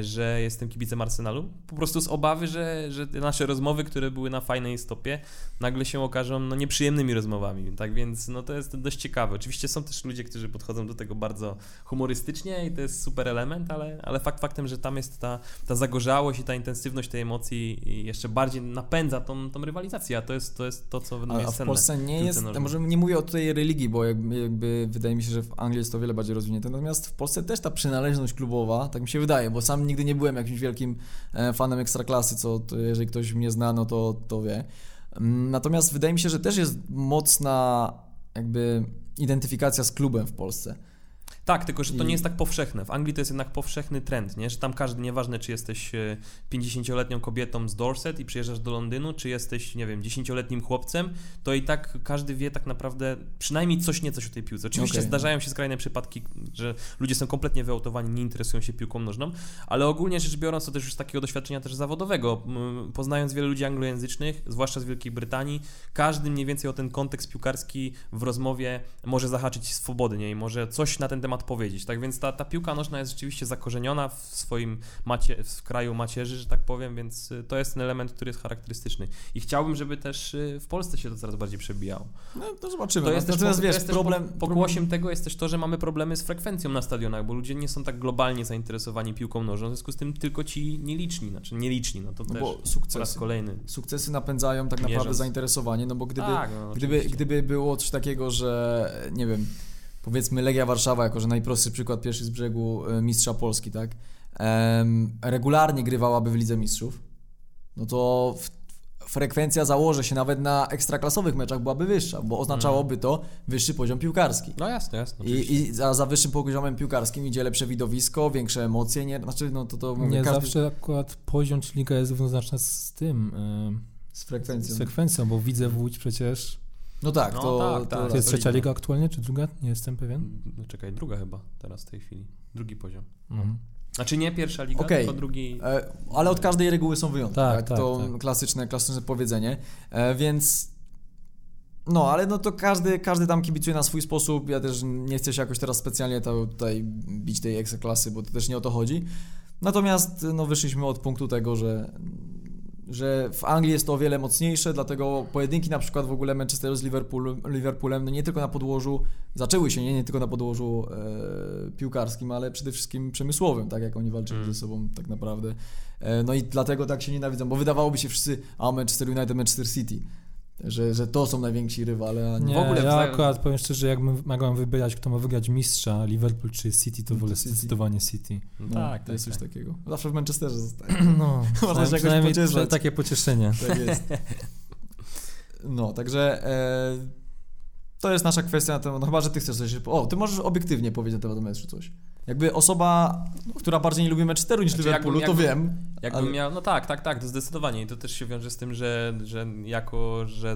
że jestem kibicem Arsenalu, po prostu z obawy, że nasze rozmowy, które były na fajnej stopie, nagle się okażą nieprzyjemnymi rozmowami, tak więc to jest dość ciekawe. Oczywiście są też ludzie, którzy podchodzą do tego bardzo humorystycznie i to jest super element, ale fakt faktem, że tam jest ta zagorzałość i ta intensywność tej emocji jeszcze bardziej napędza tą rywalizację, a to jest to, co jest cenne. A w Polsce nie jest, może nie mówię o tej religii, bo jakby wydaje mi się, że w Anglii jest to wiele bardziej rozwinięte, natomiast w Polsce też ta przynależność klubowa, tak mi się wydaje, bo sam nigdy nie byłem jakimś wielkim fanem Ekstraklasy, to jeżeli ktoś mnie zna, no to wie. Natomiast wydaje mi się, że też jest mocna jakby identyfikacja z klubem w Polsce. Tak, tylko że to nie jest tak powszechne. W Anglii to jest jednak powszechny trend, nie? Że tam każdy, nieważne czy jesteś 50-letnią kobietą z Dorset i przyjeżdżasz do Londynu, czy jesteś, nie wiem, 10-letnim chłopcem, to i tak każdy wie tak naprawdę przynajmniej coś o tej piłce. Oczywiście zdarzają się skrajne przypadki, że ludzie są kompletnie wyautowani, nie interesują się piłką nożną, ale ogólnie rzecz biorąc, to też już z takiego doświadczenia też zawodowego, poznając wiele ludzi anglojęzycznych, zwłaszcza z Wielkiej Brytanii, każdy mniej więcej o ten kontekst piłkarski w rozmowie może zahaczyć swobodnie i może coś na ten temat powiedzieć, tak więc ta piłka nożna jest rzeczywiście zakorzeniona w swoim w kraju macierzy, że tak powiem, więc to jest ten element, który jest charakterystyczny i chciałbym, żeby też w Polsce się to coraz bardziej przebijało. No to zobaczymy. Pokłosiem tego jest też to, że mamy problemy z frekwencją na stadionach, bo ludzie nie są tak globalnie zainteresowani piłką nożną, w związku z tym tylko ci nieliczni, po raz kolejny. Sukcesy napędzają tak naprawdę zainteresowanie, no bo gdyby było coś takiego, że nie wiem, powiedzmy Legia Warszawa, jako że najprostszy przykład, pierwszy z brzegu mistrza Polski, tak? Regularnie grywałaby w Lidze Mistrzów, no to frekwencja, założę się, nawet na ekstraklasowych meczach byłaby wyższa, bo oznaczałoby to wyższy poziom piłkarski. No jasne, jasne. I za wyższym poziomem piłkarskim idzie lepsze widowisko, większe emocje, nie? Znaczy, no to nie każdy... zawsze akurat poziom czy liga jest równoznaczna z tym, z frekwencją, bo widzę w Łódź przecież... No tak, to to jest trzecia liga aktualnie, czy druga? Nie jestem pewien. Czekaj, druga chyba teraz w tej chwili. Drugi poziom. Mhm. Znaczy nie pierwsza liga, okay, tylko drugi... Ale od każdej reguły są wyjątki. Tak. Klasyczne powiedzenie. Więc... No, ale no to każdy tam kibicuje na swój sposób. Ja też nie chcę się jakoś teraz specjalnie tutaj bić tej ekstraklasy, bo to też nie o to chodzi. Natomiast no, wyszliśmy od punktu tego, że w Anglii jest to o wiele mocniejsze, dlatego pojedynki na przykład w ogóle Manchesteru z Liverpoolem, no nie tylko na podłożu, zaczęły się nie tylko na podłożu piłkarskim, ale przede wszystkim przemysłowym, tak jak oni walczyli ze sobą tak naprawdę. No i dlatego tak się nienawidzą, bo wydawałoby się wszyscy, a Manchester United, Manchester City, że to są najwięksi rywale, a nie w ogóle. Ja akurat powiem szczerze, jakbym mogłem wybierać, kto ma wygrać mistrza, Liverpool czy City, to wolę zdecydowanie City. No, tak, to jest coś takiego. Zawsze w Manchesterze zostaje. No, można się jakoś pocieszać. Takie pocieszenie. Tak jest. No, także to jest nasza kwestia na temat, no chyba, że ty chcesz coś... O, ty możesz obiektywnie powiedzieć na temat meczu coś. Jakby osoba, która bardziej nie lubi Manchesteru niż Liverpoolu, to wiem. Jakbym miał, no tak, to zdecydowanie. I to też się wiąże z tym, że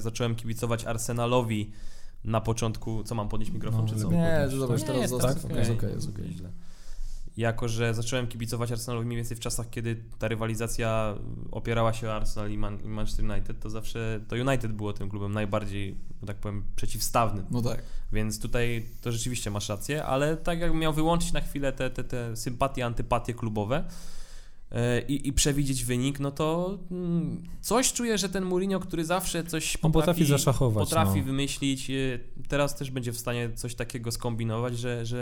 zacząłem kibicować Arsenalowi na początku... Co, mam podnieść mikrofon, czy co? Nie, zobacz, teraz zostaw. Jest okej. Jako że zacząłem kibicować Arsenalowi mniej więcej w czasach, kiedy ta rywalizacja opierała się o Arsenal i Manchester United, to zawsze to United było tym klubem najbardziej, że tak powiem, przeciwstawnym. No tak. Więc tutaj to rzeczywiście masz rację, ale tak jakbym miał wyłączyć na chwilę te sympatie, antypatie klubowe i przewidzieć wynik, no to coś czuję, że ten Mourinho, który zawsze coś potrafi wymyślić, teraz też będzie w stanie coś takiego skombinować,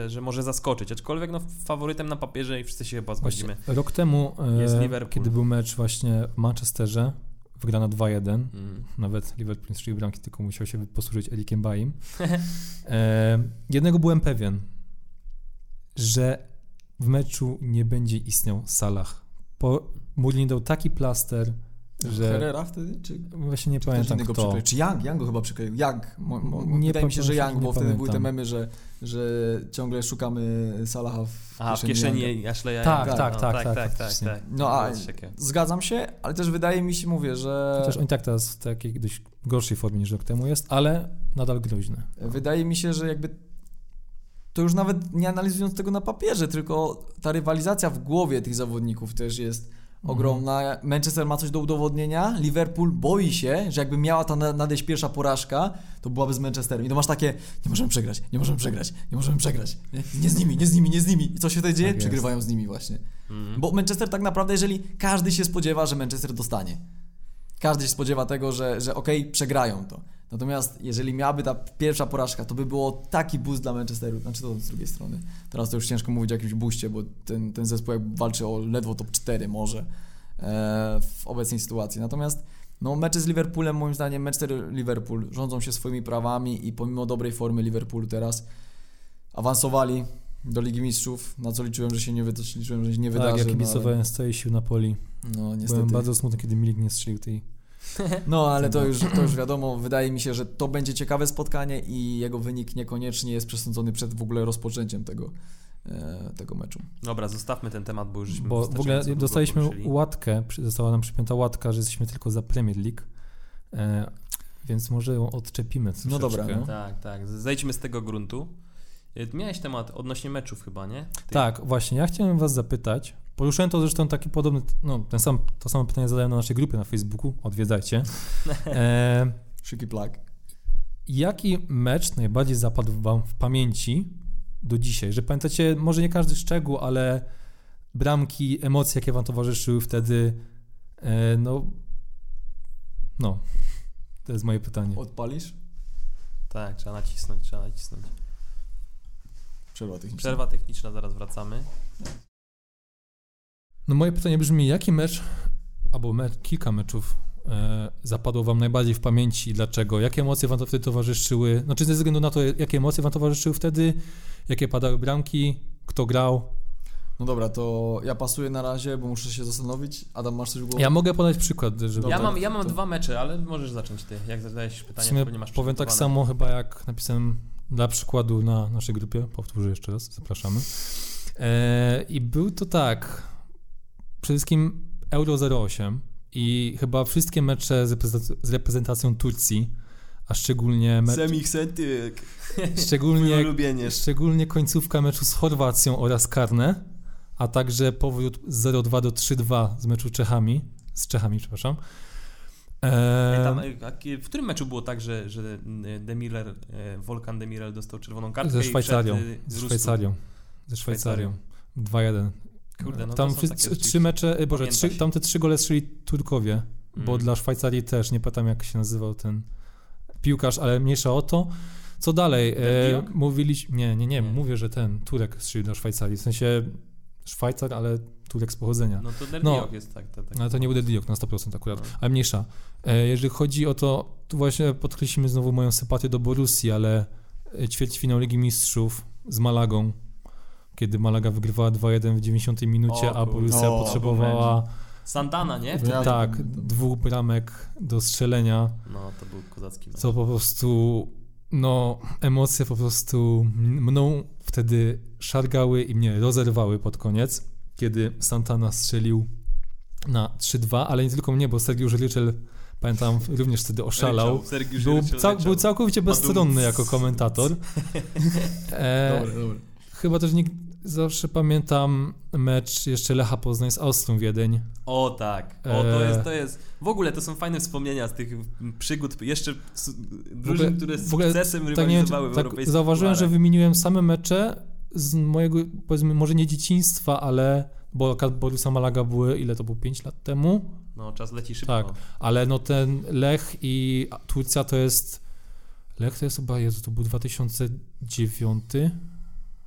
że może zaskoczyć, aczkolwiek no faworytem na papierze i wszyscy się chyba zgodzimy. Rok temu, jest Liverpool, kiedy był mecz właśnie w Manchesterze, wygrano 2-1, nawet Liverpool nie strzelił bramki, tylko musiał się posłużyć Erikiem Baim. Jednego byłem pewien, że w meczu nie będzie istniał Salah. Mourinho dał taki plaster, że... Herrera wtedy? Czy... Właśnie nie pamiętam kto. Czy Yang go chyba przykleił? Yang. Wydaje mi się, że Yang, bo wtedy były te memy, że ciągle szukamy Salaha w kieszeni Ashleya. Tak. No a zgadzam się, ale też wydaje mi się, mówię, że... Chociaż on tak teraz w takiej dość gorszej formie niż rok temu jest, ale nadal groźny. Wydaje mi się, że jakby... To już nawet nie analizując tego na papierze, tylko ta rywalizacja w głowie tych zawodników też jest ogromna. Manchester ma coś do udowodnienia, Liverpool boi się, że jakby miała ta nadejść pierwsza porażka, to byłaby z Manchesterem. I to masz takie, nie możemy przegrać. Nie z nimi. I co się tutaj dzieje? Tak przegrywają z nimi właśnie. Bo Manchester tak naprawdę, jeżeli każdy się spodziewa, że Manchester dostanie. Każdy się spodziewa tego, że okej, przegrają to. Natomiast jeżeli miałaby ta pierwsza porażka, to by było taki boost dla Manchesteru, znaczy to z drugiej strony. Teraz to już ciężko mówić o jakimś booście, bo ten zespół walczy o ledwo top 4 może w obecnej sytuacji. Natomiast no, mecze z Liverpoolem, moim zdaniem Manchester Liverpool rządzą się swoimi prawami i pomimo dobrej formy Liverpoolu teraz awansowali do Ligi Mistrzów, na co liczyłem, że się nie wydarzy. Tak, jak kibicowałem z całej sił Napoli. No niestety. Byłem bardzo smutny, kiedy Milik nie strzelił tej... No, ale to już wiadomo, wydaje mi się, że to będzie ciekawe spotkanie i jego wynik niekoniecznie jest przesądzony przed w ogóle rozpoczęciem tego meczu. Dobra, zostawmy ten temat, bo już żeśmy... Bo w ogóle dostaliśmy łatkę, została nam przypięta łatka, że jesteśmy tylko za Premier League, więc może ją odczepimy. No dobra. No. Tak, zejdźmy z tego gruntu. Miałeś temat odnośnie meczów chyba, nie? Tak, właśnie, ja chciałem was zapytać. Poruszyłem to zresztą taki podobny, to samo pytanie zadałem na naszej grupie na Facebooku, odwiedzajcie. Szyki plak. Jaki mecz najbardziej zapadł wam w pamięci do dzisiaj? Że pamiętacie, może nie każdy szczegół, ale bramki, emocje, jakie wam towarzyszyły wtedy, no, to jest moje pytanie. Odpalisz? Tak, trzeba nacisnąć. Przerwa techniczna, zaraz wracamy. No moje pytanie brzmi, jaki mecz, albo kilka meczów zapadło wam najbardziej w pamięci i dlaczego? Jakie emocje wam to wtedy towarzyszyły? Znaczy ze względu na to, jakie emocje wam towarzyszyły wtedy, jakie padały bramki, kto grał? No dobra, to ja pasuję na razie, bo muszę się zastanowić. Adam, masz coś w głowie? Ja mogę podać przykład, żeby... Ja mam dwa mecze, ale możesz zacząć ty, jak zadajesz pytanie, bo nie masz. Powiem tak samo chyba, jak napisałem dla przykładu na naszej grupie. Powtórzę jeszcze raz, zapraszamy. I był to tak, przede wszystkim Euro 08 i chyba wszystkie mecze z reprezentacją Turcji, a szczególnie szczególnie końcówka meczu z Chorwacją oraz karne, a także powrót z 0-2 do 3-2 z meczu z Czechami. Tam, w którym meczu było tak, że Volkan Demirel dostał czerwoną kartkę? Ze Szwajcarią. 2-1. Kurde, no tam to są tamte trzy gole strzeli Turkowie, bo dla Szwajcarii też, nie pamiętam jak się nazywał ten piłkarz, ale mniejsza o to. Co dalej? Mówię, że ten Turek strzelił dla Szwajcarii, w sensie Szwajcar, ale Turek z pochodzenia. No to Der Diok jest tak. Ale to nie był Der Diok na 100% akurat, ale mniejsza. Jeżeli chodzi o to, tu właśnie podkreślimy znowu moją sympatię do Borussii, ale ćwierćfinał Ligi Mistrzów z Malagą, kiedy Malaga wygrywała 2-1 w 90 minucie, a Borussia potrzebowała... Santana, nie? Tak, dwóch bramek do strzelenia. No, to był kozacki mecz. Co po prostu... No, emocje po prostu mną wtedy szargały i mnie rozerwały pod koniec, kiedy Santana strzelił na 3-2, ale nie tylko mnie, bo Sergiusz Ryczel, pamiętam, również wtedy oszalał. Był całkowicie bezstronny jako komentator. Dobry. Chyba też nikt... Zawsze pamiętam mecz jeszcze Lecha Poznań z Austrią Wiedeń. O tak, to jest. W ogóle to są fajne wspomnienia z tych przygód jeszcze drużyn, które z sukcesem rywalizowały w europejskim. Zauważyłem, że wymieniłem same mecze z mojego, powiedzmy, może nie dzieciństwa, ale bo Borussia Malaga były, ile to było, 5 lat temu? No, czas leci szybko. Tak, ale no ten Lech i Turcja to jest... Lech to jest chyba, to był 2009...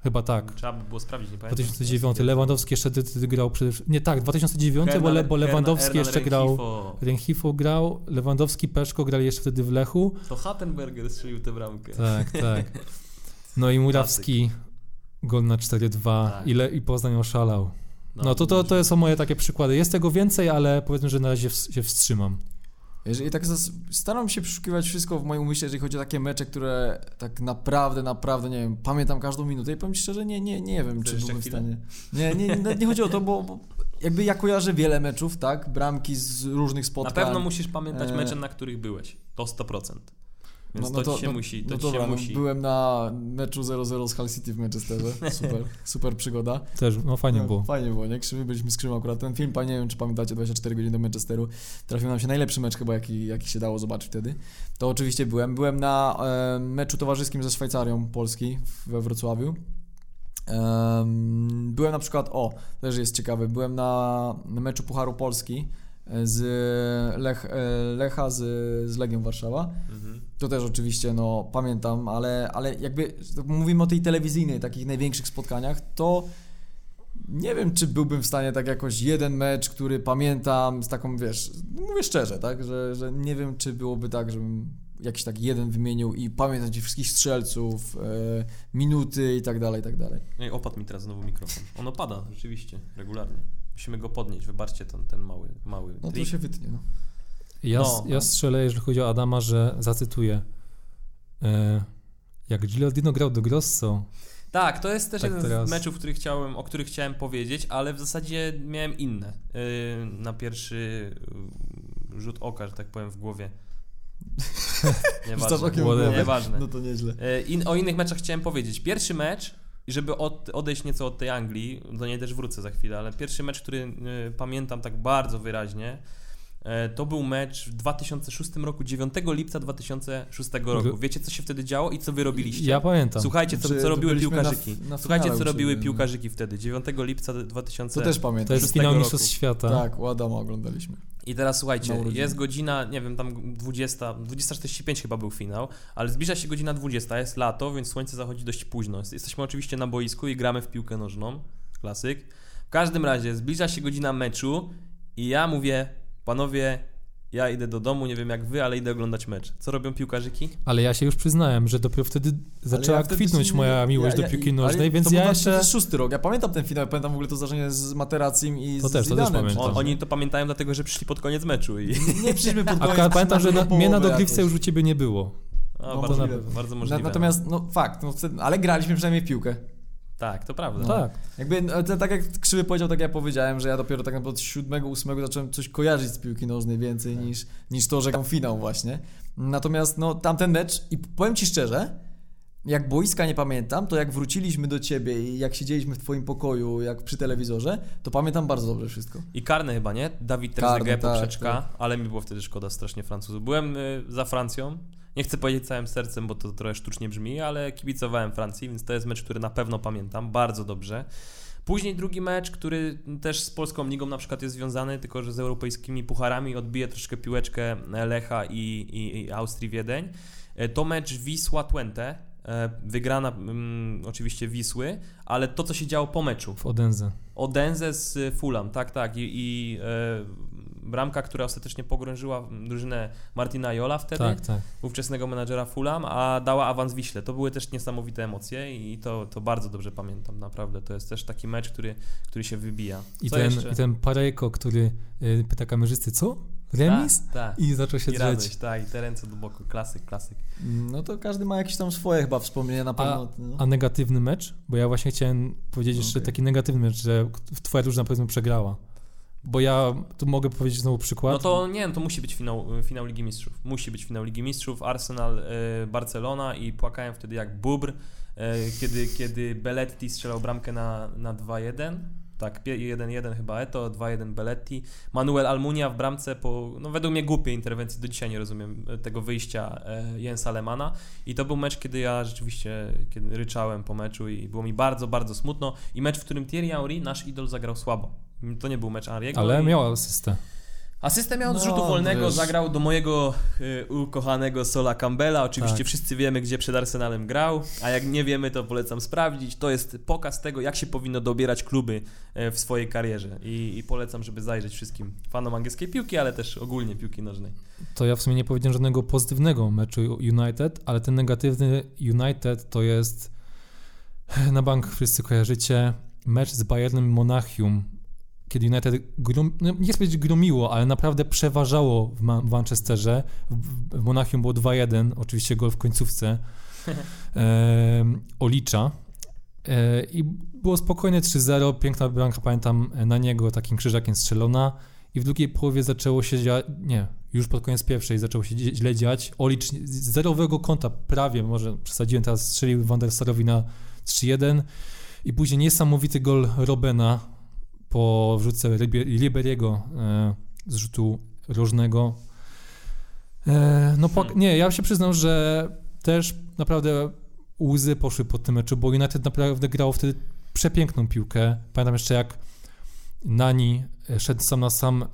Chyba tak. Trzeba by było sprawdzić, nie pamiętam. 2009, Lewandowski jeszcze grał przede wszystkim. Nie tak, 2009, bo Lewandowski jeszcze grał. Renhifo grał, Lewandowski, Peszko grali jeszcze wtedy w Lechu. To Hattenberger strzelił tę bramkę. Tak. No i Murawski, gol na 4-2, tak. I Poznań oszalał. No to są moje takie przykłady. Jest tego więcej, ale powiedzmy, że na razie się wstrzymam. I tak staram się przeszukiwać wszystko w moim umyśle, jeżeli chodzi o takie mecze, które tak naprawdę, nie wiem, pamiętam każdą minutę i powiem ci szczerze, nie wiem, czy byłem w stanie. Nie chodzi o to, bo jakby ja kojarzę wiele meczów, tak, bramki z różnych spotkań. Na pewno musisz pamiętać mecze, na których byłeś, to 100%. Więc to się musi. Byłem na meczu 0-0 z Hull City w Manchesterze. Super przygoda. Też, fajnie było. Fajnie było, nie? My byliśmy z Krzymu akurat. Ten film, nie wiem czy pamiętacie, 24 godziny do Manchesteru. Trafił nam się najlepszy mecz chyba, jaki się dało zobaczyć wtedy. To oczywiście byłem. Byłem na meczu towarzyskim ze Szwajcarią Polski we Wrocławiu. Byłem na przykład, też jest ciekawy, byłem na meczu Pucharu Polski z Lecha z Legią Warszawa. To też oczywiście pamiętam, ale jakby mówimy o tej telewizyjnej, takich największych spotkaniach, to nie wiem, czy byłbym w stanie tak jakoś jeden mecz, który pamiętam z taką, wiesz, mówię szczerze, tak, że nie wiem, czy byłoby tak, żebym jakiś tak jeden wymienił i pamiętać wszystkich strzelców, minuty i tak dalej. Ej, opadł mi teraz znowu mikrofon. On opada rzeczywiście, regularnie. Musimy go podnieść, wybaczcie ten mały trik. No to się wytnie, Ja strzelę, jeżeli chodzi o Adama, że zacytuję. Jak Gilardino grał do Grosso. Tak, to jest też jeden z meczów, o których chciałem powiedzieć, ale w zasadzie miałem inne. Na pierwszy rzut oka, że tak powiem, w głowie. Nieważne. No to nieźle. O innych meczach chciałem powiedzieć. Pierwszy mecz, żeby odejść nieco od tej Anglii, do niej też wrócę za chwilę, ale pierwszy mecz, który pamiętam tak bardzo wyraźnie, to był mecz w 2006 roku, 9 lipca 2006 roku. Wiecie, co się wtedy działo i co wy robiliście? Ja pamiętam. Słuchajcie, co robiły piłkarzyki. Słuchajcie, co robiły piłkarzyki wtedy, 9 lipca 2006 roku. To też pamiętam. To jest finał Mistrzostw Świata. Tak, u Adama oglądaliśmy. I teraz słuchajcie, jest godzina, nie wiem, tam 20:45 chyba był finał, ale zbliża się godzina 20, jest lato, więc słońce zachodzi dość późno. Jesteśmy oczywiście na boisku i gramy w piłkę nożną, klasyk. W każdym razie zbliża się godzina meczu i ja mówię: panowie, ja idę do domu, nie wiem jak wy, ale idę oglądać mecz. Co robią piłkarzyki? Ale ja się już przyznałem, że dopiero wtedy zaczęła kwitnąć moja miłość do piłki nożnej, więc ja jeszcze... To był 2006 rok, ja pamiętam ten finał, pamiętam w ogóle to zdarzenie z Materacim i z Zidanem. Oni to pamiętają dlatego, że przyszli pod koniec meczu. I... Nie przyszliśmy pod koniec. A pamiętam, że mnie na dogrywce już u ciebie nie było. No, bardzo, bardzo możliwe. Natomiast, no fakt, no, ale graliśmy przynajmniej w piłkę. Tak, to prawda. No. Tak. Jakby, tak jak Krzywy powiedział, tak ja powiedziałem, że ja dopiero tak naprawdę od 7-8 zacząłem coś kojarzyć z piłki nożnej więcej tak. niż to, że tam finał właśnie. Natomiast no tamten mecz i powiem ci szczerze, jak boiska nie pamiętam, to jak wróciliśmy do ciebie i jak siedzieliśmy w twoim pokoju, jak przy telewizorze, to pamiętam bardzo dobrze wszystko. I karne chyba, nie? Dawid Trezeguet, poprzeczka, tak. Ale mi było wtedy szkoda strasznie Francuzów. Byłem za Francją. Nie chcę powiedzieć całym sercem, bo to trochę sztucznie brzmi, ale kibicowałem Francji, więc to jest mecz, który na pewno pamiętam bardzo dobrze. Później drugi mecz, który też z polską ligą na przykład jest związany, tylko że z europejskimi pucharami, odbije troszkę piłeczkę Lecha i Austrii Wiedeń. To mecz Wisła-Twente, wygrana oczywiście Wisły, ale to co się działo po meczu. W Odense. Odense z Fulham, tak. Bramka, która ostatecznie pogrążyła drużynę Martina Jola wtedy, tak. Ówczesnego menadżera Fulham, a dała awans Wiśle. To były też niesamowite emocje i to bardzo dobrze pamiętam, naprawdę. To jest też taki mecz, który się wybija. I ten Parejko, który pyta kamerzysty, co? Remis? Tak. I zaczął się drzeć. Tak, i te ręce do boku. Klasyk. No to każdy ma jakieś tam swoje chyba wspomnienia na pewno. A negatywny mecz? Bo ja właśnie chciałem powiedzieć jeszcze taki negatywny mecz, że twoja drużyna powiedzmy przegrała. Bo ja tu mogę powiedzieć znowu przykład. No to nie wiem, to musi być finał Ligi Mistrzów. Musi być finał Ligi Mistrzów, Arsenal, Barcelona i płakałem wtedy jak bóbr, kiedy Beletti strzelał bramkę na 2-1. Tak, 1-1 chyba Eto, 2-1 Beletti. Manuel Almunia w bramce po, no według mnie głupiej interwencji, do dzisiaj nie rozumiem tego wyjścia Jensa Lehmana. I to był mecz, kiedy ja rzeczywiście ryczałem po meczu i było mi bardzo, bardzo smutno. I mecz, w którym Thierry Henry, nasz idol, zagrał słabo. To nie był mecz Henry'ego. Ale miał asystę. Asystę miał od rzutu wolnego, wiesz. Zagrał do mojego ukochanego Sola Campbella. Oczywiście Wszyscy wiemy, gdzie przed Arsenalem grał, a jak nie wiemy, to polecam sprawdzić. To jest pokaz tego, jak się powinno dobierać kluby w swojej karierze. I polecam, żeby zajrzeć wszystkim fanom angielskiej piłki, ale też ogólnie piłki nożnej. To ja w sumie nie powiedziałem żadnego pozytywnego meczu United, ale ten negatywny United to jest, na bank wszyscy kojarzycie, mecz z Bayernem Monachium. Kiedy United, nie chcę powiedzieć gromiło, ale naprawdę przeważało w Manchesterze. W Monachium było 2-1, oczywiście gol w końcówce Olicza. I było spokojne 3-0, piękna bramka, pamiętam, na niego takim krzyżakiem strzelona. I w drugiej połowie zaczęło się już pod koniec pierwszej zaczęło się źle dziać. Olicz z zerowego kąta prawie, może przesadziłem teraz, strzelił Van der Sarowi na 3-1. I później niesamowity gol Robena, po wrzutce Liberiego z rzutu rożnego. Ja się przyznam, że też naprawdę łzy poszły po tym meczu, bo United naprawdę grało wtedy przepiękną piłkę. Pamiętam jeszcze, jak Nani szedł sam na sam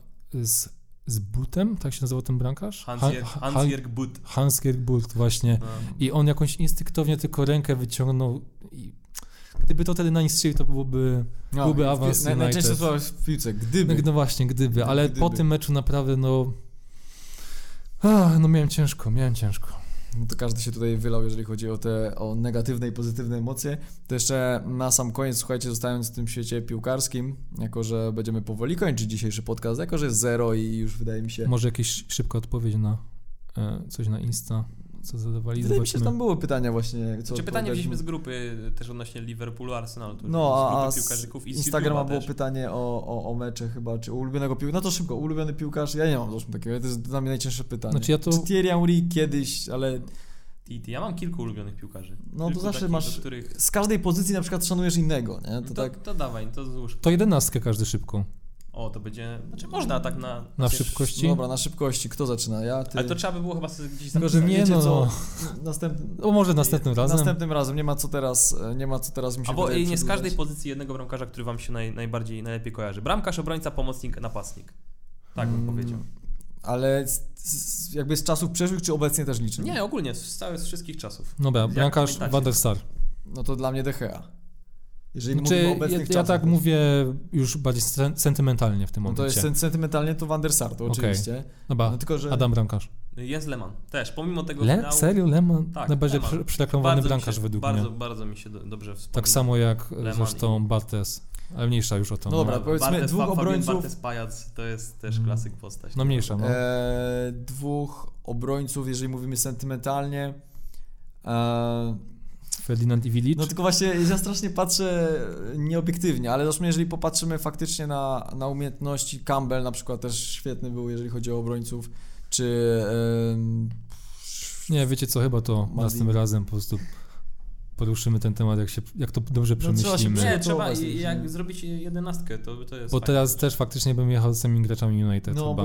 z Buttem, tak się nazywał ten bramkarz? Hans-Jörg Butt. Hans-Jörg Butt właśnie. I on jakąś instynktownie tylko rękę wyciągnął i gdyby to wtedy na nic strzelił, to byłby awans United. Najczęściej słowa w piłce, gdyby. No właśnie, gdyby, ale po tym meczu naprawdę miałem ciężko. No to każdy się tutaj wylał, jeżeli chodzi o negatywne i pozytywne emocje. To jeszcze na sam koniec, słuchajcie, zostając w tym świecie piłkarskim, jako że będziemy powoli kończyć dzisiejszy podcast, jako że jest 0 i już wydaje mi się... Może jakaś szybka odpowiedź na coś na Insta. Co zadawali, wydaje mi się, że tam było pytania właśnie. Czy pytanie wzięliśmy z grupy też odnośnie Liverpoolu, Arsenalu. Z grupy piłkarzyków i z Instagrama było też pytanie o mecze chyba, czy ulubionego piłkarza. No to szybko, ulubiony piłkarz, ja nie mam zresztą takiego, to jest dla mnie najcięższe pytanie. Znaczy ja to... Czy Thierry Henry kiedyś, ale... Ja mam kilku ulubionych piłkarzy. No to zawsze masz, z każdej pozycji na przykład szanujesz innego, nie? To dawaj, to złóż. To 11 każdy szybko. O, to będzie... Znaczy można tak na... Na szybkości? Dobra, na szybkości. Kto zaczyna? Ja, ty. Ale to trzeba by było chyba gdzieś tam... Może następnym razem. Następnym razem. Nie ma co teraz mi się wydaje. Albo nie z każdej pozycji jednego bramkarza, który wam się najlepiej kojarzy. Bramkarz, obrońca, pomocnik, napastnik. Tak bym powiedział. Ale jakby z czasów przeszłych, czy obecnie też liczy? Nie, ogólnie. Z wszystkich czasów. Dobra, bramkarz, Van der Sar. No to dla mnie De Gea. Jeżeli mówimy o obecnych czasach. Ja tak mówię już bardziej sentymentalnie w tym momencie. No to jest sentymentalnie to Van der Sar, to oczywiście. Okay. No tylko, że... Adam bramkarz. Jens Lehman też, pomimo tego finału... Serio? Lehman? Tak, najbardziej przyreklamowany bramkarz według mnie. Bardzo mi się dobrze wspomina. Tak samo jak Lehman zresztą Bartes. Ale mniejsza już o to. Dobra, powiedzmy Bartes, dwóch obrońców... Bartes Pajac to jest też klasyk postać. No mniejsza, no. Dwóch obrońców, jeżeli mówimy sentymentalnie... Ferdinand i Willicz. No tylko właśnie ja strasznie patrzę nieobiektywnie, ale zresztą jeżeli popatrzymy faktycznie na umiejętności, Campbell na przykład też świetny był, jeżeli chodzi o obrońców, czy... Nie, wiecie co, chyba to następnym razem po prostu poruszymy ten temat, jak to dobrze przemyślimy. Nie, trzeba jak zrobić jedenastkę, to jest... Bo fajne. Teraz też faktycznie bym jechał z tymi graczami United chyba.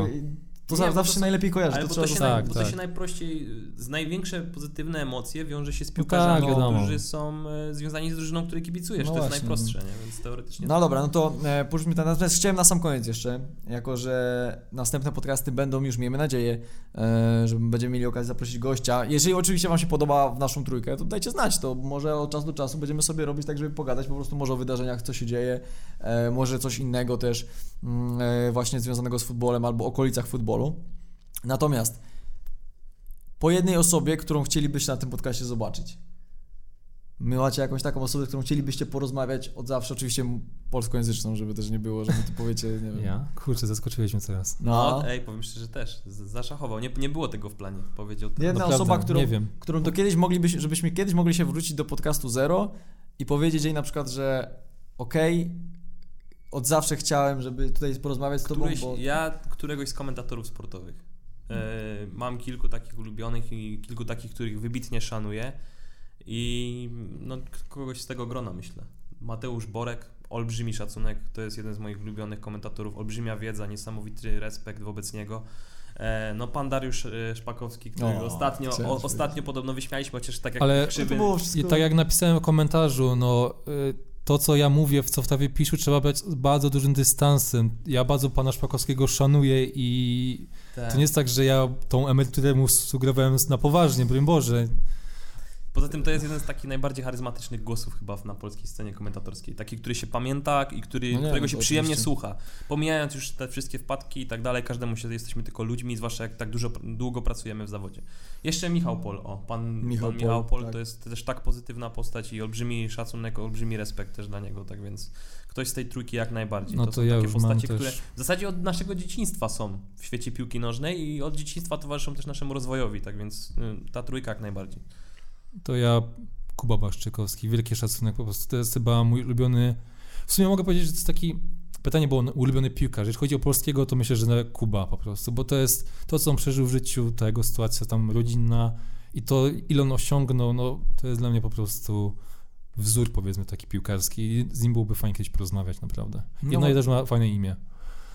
To zawsze to najlepiej kojarzy. Ale to się najprościej, z największe pozytywne emocje wiąże się z piłkarzami, którzy są związani z drużyną, której kibicujesz. No to właśnie. Jest najprostsze, nie? Więc teoretycznie... No dobra, no to poruszmy ten natomiast. Chciałem na sam koniec jeszcze, jako że następne podcasty będą już, miejmy nadzieję, że będziemy mieli okazję zaprosić gościa. Jeżeli oczywiście wam się podoba w naszą trójkę, to dajcie znać, to może od czasu do czasu będziemy sobie robić tak, żeby pogadać po prostu może o wydarzeniach, co się dzieje, może coś innego też właśnie związanego z futbolem albo okolicach futbolu. Natomiast po jednej osobie, którą chcielibyście na tym podcaście zobaczyć. My macie jakąś taką osobę, którą chcielibyście porozmawiać od zawsze, oczywiście polskojęzyczną, żeby też nie było, że to powiecie, nie wiem. Ja? Kurczę, zaskoczyłeś mnie coraz. No, ej, powiem szczerze, też zaszachował, nie było tego w planie, powiedział. Jedna osoba, którą to kiedyś moglibyśmy, żebyśmy kiedyś mogli się wrócić do podcastu Zero i powiedzieć jej na przykład, że okej, od zawsze chciałem, żeby tutaj porozmawiać z tobą, bo... Ja któregoś z komentatorów sportowych. Mam kilku takich ulubionych i kilku takich, których wybitnie szanuję. I no, kogoś z tego grona, myślę. Mateusz Borek, olbrzymi szacunek. To jest jeden z moich ulubionych komentatorów. Olbrzymia wiedza, niesamowity respekt wobec niego. No pan Dariusz Szpakowski, którego ostatnio podobno wyśmialiśmy, chociaż tak jak... Ale krzywy... I tak jak napisałem w komentarzu, no... To, co ja mówię, co w Tawie piszę, trzeba brać z bardzo dużym dystansem. Ja bardzo pana Szpakowskiego szanuję i tak. To nie jest tak, że ja tą emeryturę mu sugerowałem na poważnie, broń Boże. Poza tym to jest jeden z takich najbardziej charyzmatycznych głosów chyba na polskiej scenie komentatorskiej. Taki, który się pamięta i którego się przyjemnie słucha. Pomijając już te wszystkie wpadki i tak dalej, każdemu się jesteśmy tylko ludźmi, zwłaszcza jak tak długo pracujemy w zawodzie. Jeszcze Michał Pol. Pan Michał Pol tak. To jest też tak pozytywna postać i olbrzymi szacunek, olbrzymi respekt też dla niego, tak więc ktoś z tej trójki jak najbardziej. No to są ja takie postacie, które w zasadzie od naszego dzieciństwa są w świecie piłki nożnej i od dzieciństwa towarzyszą też naszemu rozwojowi, tak więc ta trójka jak najbardziej. To ja, Kuba Błaszczykowski, wielki szacunek po prostu, to jest chyba mój ulubiony, w sumie mogę powiedzieć, że to jest taki, pytanie było ulubiony piłkarz, jeżeli chodzi o polskiego, to myślę, że Kuba po prostu, bo to jest to, co on przeżył w życiu, ta jego sytuacja tam rodzinna i to, ile on osiągnął, no to jest dla mnie po prostu wzór, powiedzmy, taki piłkarski i z nim byłoby fajnie kiedyś porozmawiać, naprawdę. No i też ma fajne imię.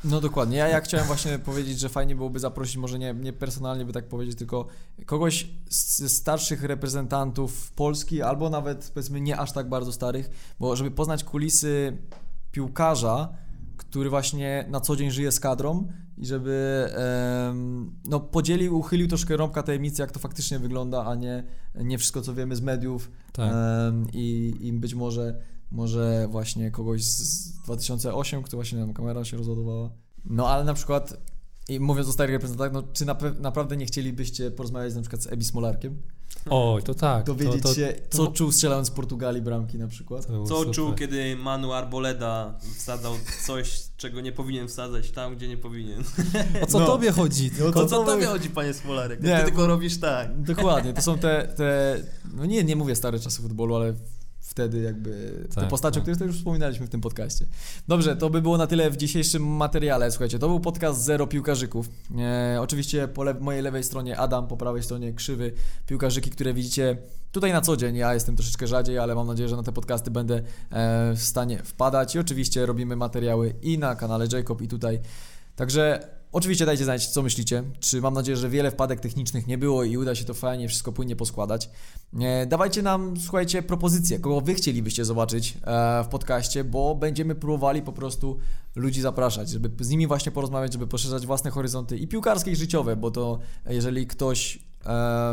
No dokładnie, ja chciałem właśnie powiedzieć, że fajnie byłoby zaprosić, może nie personalnie by tak powiedzieć, tylko kogoś ze starszych reprezentantów Polski, albo nawet powiedzmy nie aż tak bardzo starych, bo żeby poznać kulisy piłkarza, który właśnie na co dzień żyje z kadrą i żeby podzielił, uchylił troszkę rąbka tajemnicy, jak to faktycznie wygląda, a nie wszystko co wiemy z mediów tak. I być może właśnie kogoś z 2008, który właśnie kamera się rozładowała. No ale na przykład, i mówiąc o starych reprezentantach, no czy naprawdę nie chcielibyście porozmawiać na przykład z Ebi Smolarkiem? Oj, to tak. Dowiedzieć się, co czuł strzelając z Portugalii bramki na przykład. Co czuł, kiedy Manu Arboleda wsadzał coś, czego nie powinien wsadzać tam, gdzie nie powinien. O co tobie chodzi? O co tobie chodzi, panie Smolarek? Nie, ty tylko robisz tak. Dokładnie, to są te... No nie mówię stare czasy futbolu, ale... Wtedy jakby te postacie, o których też już wspominaliśmy w tym podcaście. Dobrze, to by było na tyle w dzisiejszym materiale. Słuchajcie, to był podcast Zero Piłkarzyków. Oczywiście po mojej lewej stronie Adam, po prawej stronie Krzywy. Piłkarzyki, które widzicie tutaj na co dzień. Ja jestem troszeczkę rzadziej, ale mam nadzieję, że na te podcasty będę w stanie wpadać. I oczywiście robimy materiały i na kanale Jacob i tutaj. Także oczywiście dajcie znać, co myślicie. Czy mam nadzieję, że wiele wpadek technicznych nie było i uda się to fajnie, wszystko płynnie poskładać. Dawajcie nam, słuchajcie, propozycje, kogo wy chcielibyście zobaczyć w podcaście, bo będziemy próbowali po prostu ludzi zapraszać, żeby z nimi właśnie porozmawiać, żeby poszerzać własne horyzonty i piłkarskie, i życiowe, bo to jeżeli ktoś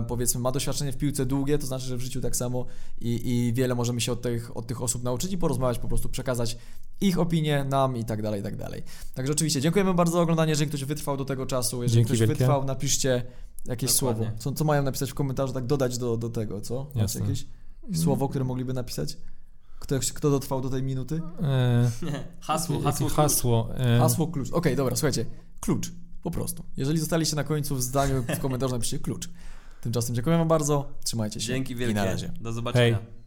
powiedzmy ma doświadczenie w piłce długie, to znaczy, że w życiu tak samo i wiele możemy się od tych osób nauczyć i porozmawiać, po prostu przekazać ich opinie nam i tak dalej, i tak dalej. Także oczywiście dziękujemy bardzo za oglądanie, jeżeli ktoś wytrwał do tego czasu, jeżeli ktoś wytrwał, napiszcie jakieś słowo. Co mają napisać w komentarzu, tak dodać do tego, co? Macie jakieś słowo, które mogliby napisać? Kto dotrwał do tej minuty? Hasło, klucz. Okej, dobra, słuchajcie. Klucz, po prostu. Jeżeli zostaliście na końcu w zdaniu, w komentarzu napiszcie klucz. Tymczasem dziękuję wam bardzo, trzymajcie się. Dzięki wielkie. I na razie. Do zobaczenia. Hej.